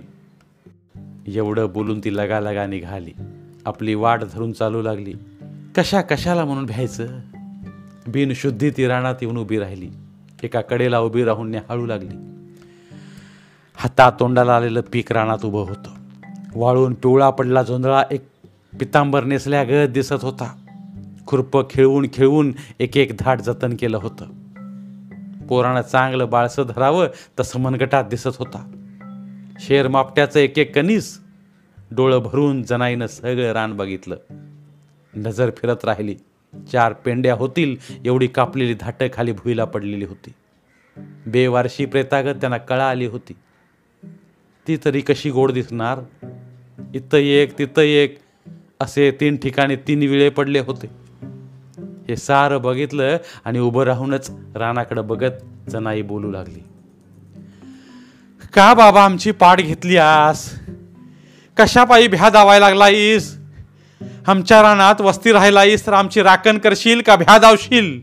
एवढं बोलून ती लगालगा निघाली. आपली वाट धरून चालू लागली. कशाला म्हणून भ्यायचं? बिनशुद्धी ती रानात येऊन उभी राहिली. एका कडेला उभी राहून निहाळू लागली. हातातोंडाला आलेलं पीक रानात उभं होतं. वाळून पिवळा पडला जोंधळा एक पितांबर नेसल्यागत दिसत होता. खुरपं खिळवून खिळवून एक एक धाट जतन केलं होतं. पोरानं चांगलं बाळसं धरावं तसं मनगटात दिसत होता. शेर मापट्याचं एक एक कणीस. डोळं भरून जनाईनं सगळं रान बघितलं. नजर फिरत राहिली. 4 पेंड्या होतील एवढी कापलेली धाटं खाली भुईला पडलेली होती. बेवारशी प्रेतागत त्यांना कळा आली होती. ती तरी कशी गोड दिसणार. इथं एक तिथं एक असे 3 ठिकाणी 3 विळे पडले होते. हे सारं बघितलं आणि उभं राहूनच रानाकडं बघत जनाई बोलू लागली. का बाबा आमची पाठ घेतली आस. कशापायी भ्या दावायला लागलाईस. आमच्या रानात वस्ती राहिलाईस तर आमची राखण करशील का भ्या दावशील.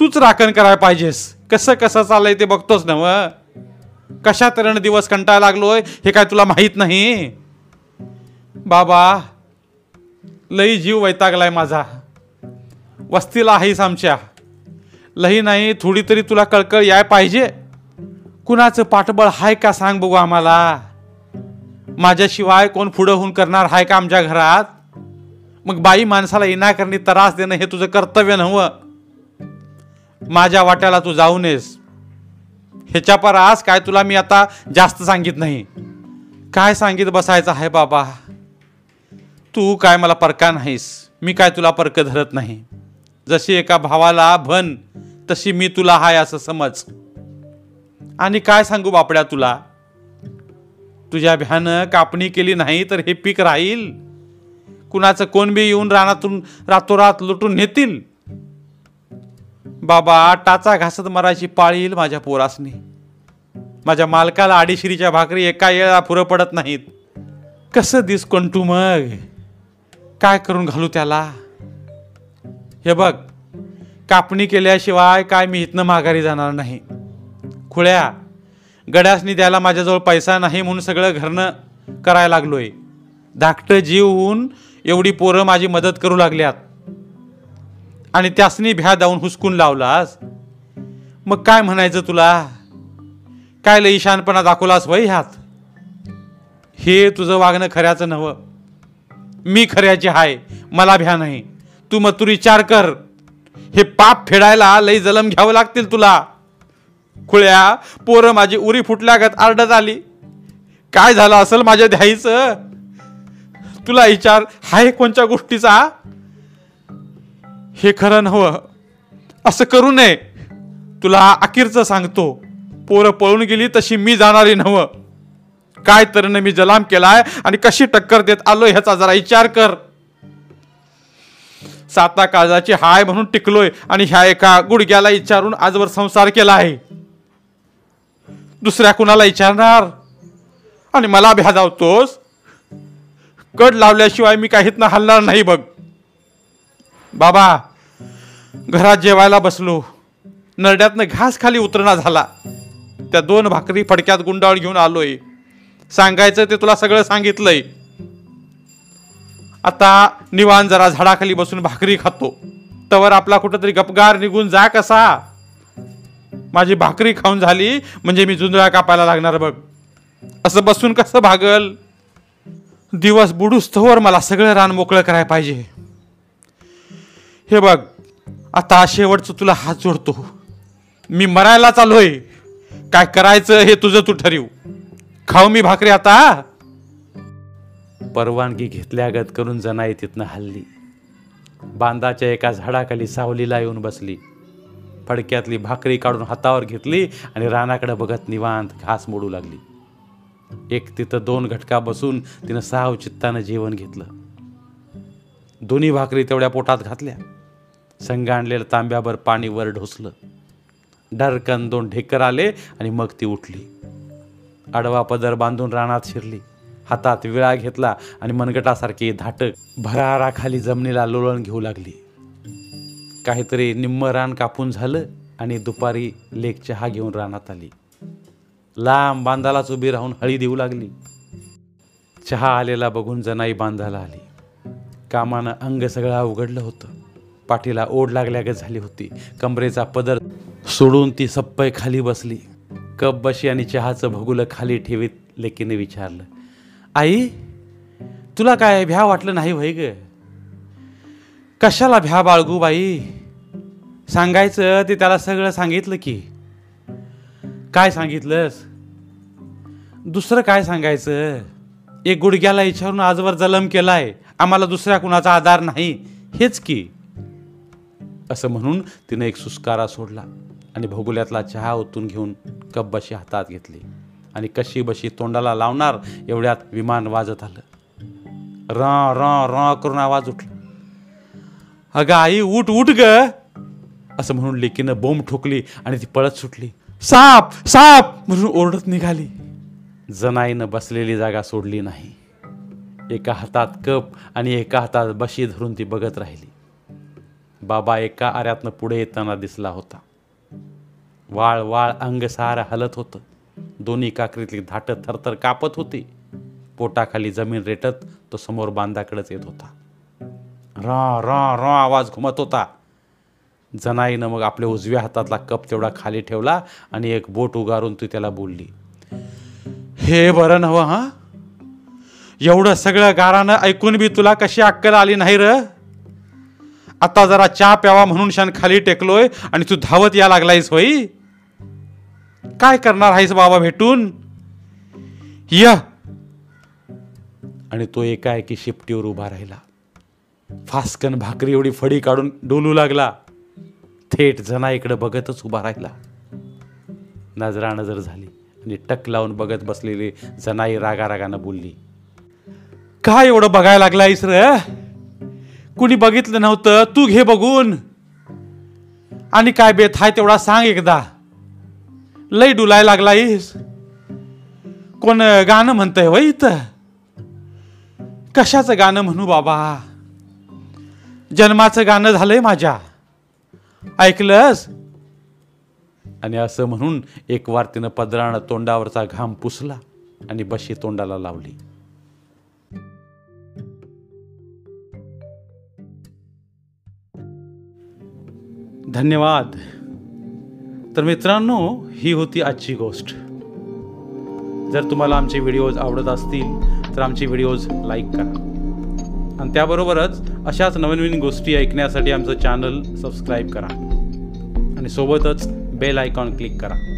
तूच राखण करायला पाहिजेस. कसं कसं चाललंय ते बघतोस नव. कशा तऱ्हेनं दिवस कंटाळा लागलोय हे काय तुला माहीत नाही. बाबा लई जीव वैतागलाय माझा. वस्तीला आहेस आमच्या. लई नाही थोडी तरी तुला कळकळ याय पाहिजे. कुणाचं पाठबळ हाय का सांग बघू आम्हाला. माझ्याशिवाय कोण पुढं होऊन करणार हाय का आमच्या घरात. मग बाई माणसाला इनाकारणी त्रास देणं हे तुझं कर्तव्य नव्हं. माझ्या वाट्याला तू जाऊ नयेस. ह्याच्या पर आज काय तुला मी आता जास्त सांगित नाही. काय सांगित बसायचं आहे बाबा. तू काय मला परका नाहीस. मी काय तुला परक धरत नाही. जशी एका भावाला भन तशी मी तुला हाय असं समज. आणि काय सांगू बापड्या तुला. तुझ्या भ्यानं कापणी केली नाही तर हे पीक राहील. कुणाचं कोण बी येऊन रानातून रातोरात लुटून नेतील. बाबा टाचा घासत मरायची पाळी येईल माझ्या पोरासनी. माझ्या मालकाला 2.5 शिरीच्या भाकरी एका येळा पुरं पडत नाहीत. कसं दिस कोंटू. मग काय करून घालू त्याला. हे बघ कापणी केल्याशिवाय काय मी इथनं माघारी जाणार नाही. खुळ्या गड्यासनी द्यायला माझ्याजवळ पैसा नाही म्हणून सगळं घरनं करायला लागलोय. धाकटं जीव होऊन एवढी पोरं माझी मदत करू लागल्यात आणि त्यासनी भ्या दावून हुसकून लावलास. मग काय म्हणायचं तुला. काय लई शानपणा दाखवलास वय ह्यात. हे तुझं वागणं खऱ्याचं नव्हं. मी खऱ्याची हाय. मला भ्या नाही. तू मग तू विचार कर. हे पाप फेडायला लई जलम घ्यावं लागतील तुला. खुळ्या पोरं माझी उरी फुटल्यागत आरडत आली. काय झालं असेल माझ्या ध्याईचं. तुला विचार हाय कोणत्या गोष्टीचा. हे खरं नव्हं. असं करू नये. तुला अखेरचं सांगतो. पोरं पळून गेली तशी मी जाणारी नव्हं. काय तऱ्हेनं मी जलाम केलाय आणि कशी टक्कर देत आलो ह्याचा जरा विचार कर. 7 काळजाची हाय म्हणून टिकलोय आणि ह्या एका गुडघ्याला विचारून आजवर संसार केला आहे. दुसऱ्या कुणाला विचारणार. आणि मला भ्याजावतोस. कड लावल्याशिवाय मी काहीतनं हलणार नाही बघ. बाबा घरात जेवायला बसलो. नरड्यातनं घास खाली उतरणा झाला. त्या 2 भाकरी फडक्यात गुंडाळ घेऊन आलोय. सांगायचं ते तुला सगळं सांगितलंय. आता निवान जरा झाडाखाली बसून भाकरी खातो. तवर आपला कुठंतरी गपगार निघून जा कसा. माझी भाकरी खाऊन झाली म्हणजे मी जुंधळा कापायला लागणार बघ. असं बसून कसं भागल. दिवस बुडूस्तोवर मला सगळं रान मोकळं करायला पाहिजे. हे बघ आता शेवटचं तुला हात जोडतो. मी मरायला चालोय. काय करायचं हे तुझं तू ठरव. खाऊ मी भाकरी आता. परवानगी घेतल्यागत करून जनाई तिथनं हल्ली. बांधाच्या एका झाडाखाली सावलीला येऊन बसली. फडक्यातली भाकरी काढून हातावर घेतली आणि रानाकडे बघत निवांत घास मोडू लागली. एक तिथं 2 घटका बसून तिनं साव चित्तानं जेवण घेतलं. दोन्ही भाकरी तेवढ्या पोटात घातल्या. संगाणलेलं तांब्याभर पाणी वर ढोसलं. डरकन 2 ढेकर आले आणि मग ती उठली. आडवा पदर बांधून रानात शिरली. हातात विळा घेतला आणि मनगटासारखी धाटक भराराखाली जमिनीला लोळण घेऊ लागली. काहीतरी निम्म रान कापून झालं आणि दुपारी लेक चहा घेऊन रानात आली. लांब बांधालाच उभी राहून हळी देऊ लागली. चहा आलेला बघून जनाई बांधाला आली. कामानं अंग सगळा उघडलं होतं. पाठीला ओढ लागल्यागत झाली होती. कमरेचा पदर सोडून ती सप्पय खाली बसली. कप बशी आणि चहाचं भगुलं खाली ठेवीत लेकीने विचारलं, आई तुला काय भ्या वाटलं नाही व्हय ग? कशाला भ्या बाळगू बाई, सांगायचं ते त्याला सगळं सांगितलं की. काय सांगितलंस? दुसरं काय सांगायचं, एक गुडघ्याला इचारून आजवर जलम केलाय, आम्हाला दुसऱ्या कुणाचा आधार नाही हेच की. असं म्हणून तिने एक सुस्कारा सोडला आणि भोगुल्यातला चहा ओतून घेऊन कप बशी हातात घेतली आणि कशी बशी तोंडाला लावणार एवढ्यात विमान वाजत आलं. रॉ रॉ रॉ करून आवाज उठला. अगं आई उठ उठ ग, असं म्हणून लेकीनं बोंब ठोकली आणि ती पळत सुटली. साप साप म्हणून ओरडत निघाली. जनाईनं बसलेली जागा सोडली नाही. एका हातात कप आणि एका हातात बशी धरून ती बघत राहिली. बाबा एका आऱ्यातनं पुढे येताना दिसला होता. वाळ वाळ अंग सारं हलत होतं. दोन्ही काकरीतली धाटं थरथर कापत होती. पोटाखाली जमीन रेटत तो समोर बांधाकडेच येत होता. रॉ रॉ रॉ आवाज घुमत होता. जनाईनं मग आपल्या उजव्या हातातला कप तेवढा खाली ठेवला आणि एक बोट उगारून ती त्याला बोलली, हे बरं नव्हं हां, एवढं सगळं गारानं ऐकून बी तुला कशी अक्कल आली नाही र? आता जरा चहा प्यावा म्हणून शान खाली टेकलोय आणि तू धावत या लागलायस होई. काय करणार आहेस बाबा भेटून या. आणि तो एकाएकी शिपटीवर उभा राहिला. फासकन भाकरी एवढी फडी काढून डोलू लागला. थेट जनाईकडे बघतच उभा राहिला. नजरानजर झाली आणि टक लावून बघत बसलेली जनाई रागारागानं बोलली, काय एवढं बघायला लागलायस र? कुणी बघितलं नव्हतं, तू घे बघून. आणि काय बेत हाय तेवढा सांग एकदा. लई डुलाय लागलायस. कोण गाणं म्हणतंय वय इथं? कशाचं गाणं म्हणू बाबा, जन्माचं गाणं झालंय माझ्या, ऐकलंस? आणि असं म्हणून एक वार तिनं पदरानं तोंडावरचा घाम पुसला आणि बशी तोंडाला लावली. धन्यवाद. तर मित्रांनो, ही होती आजची गोष्ट. जर तुम्हाला आमचे व्हिडिओज आवडत असतील तर आमचे व्हिडिओज लाईक करा आणि त्याबरोबरच अशाच नवनवीन गोष्टी ऐकण्यासाठी आमचं चॅनल सबस्क्राईब करा आणि सोबतच बेल आयकॉन क्लिक करा.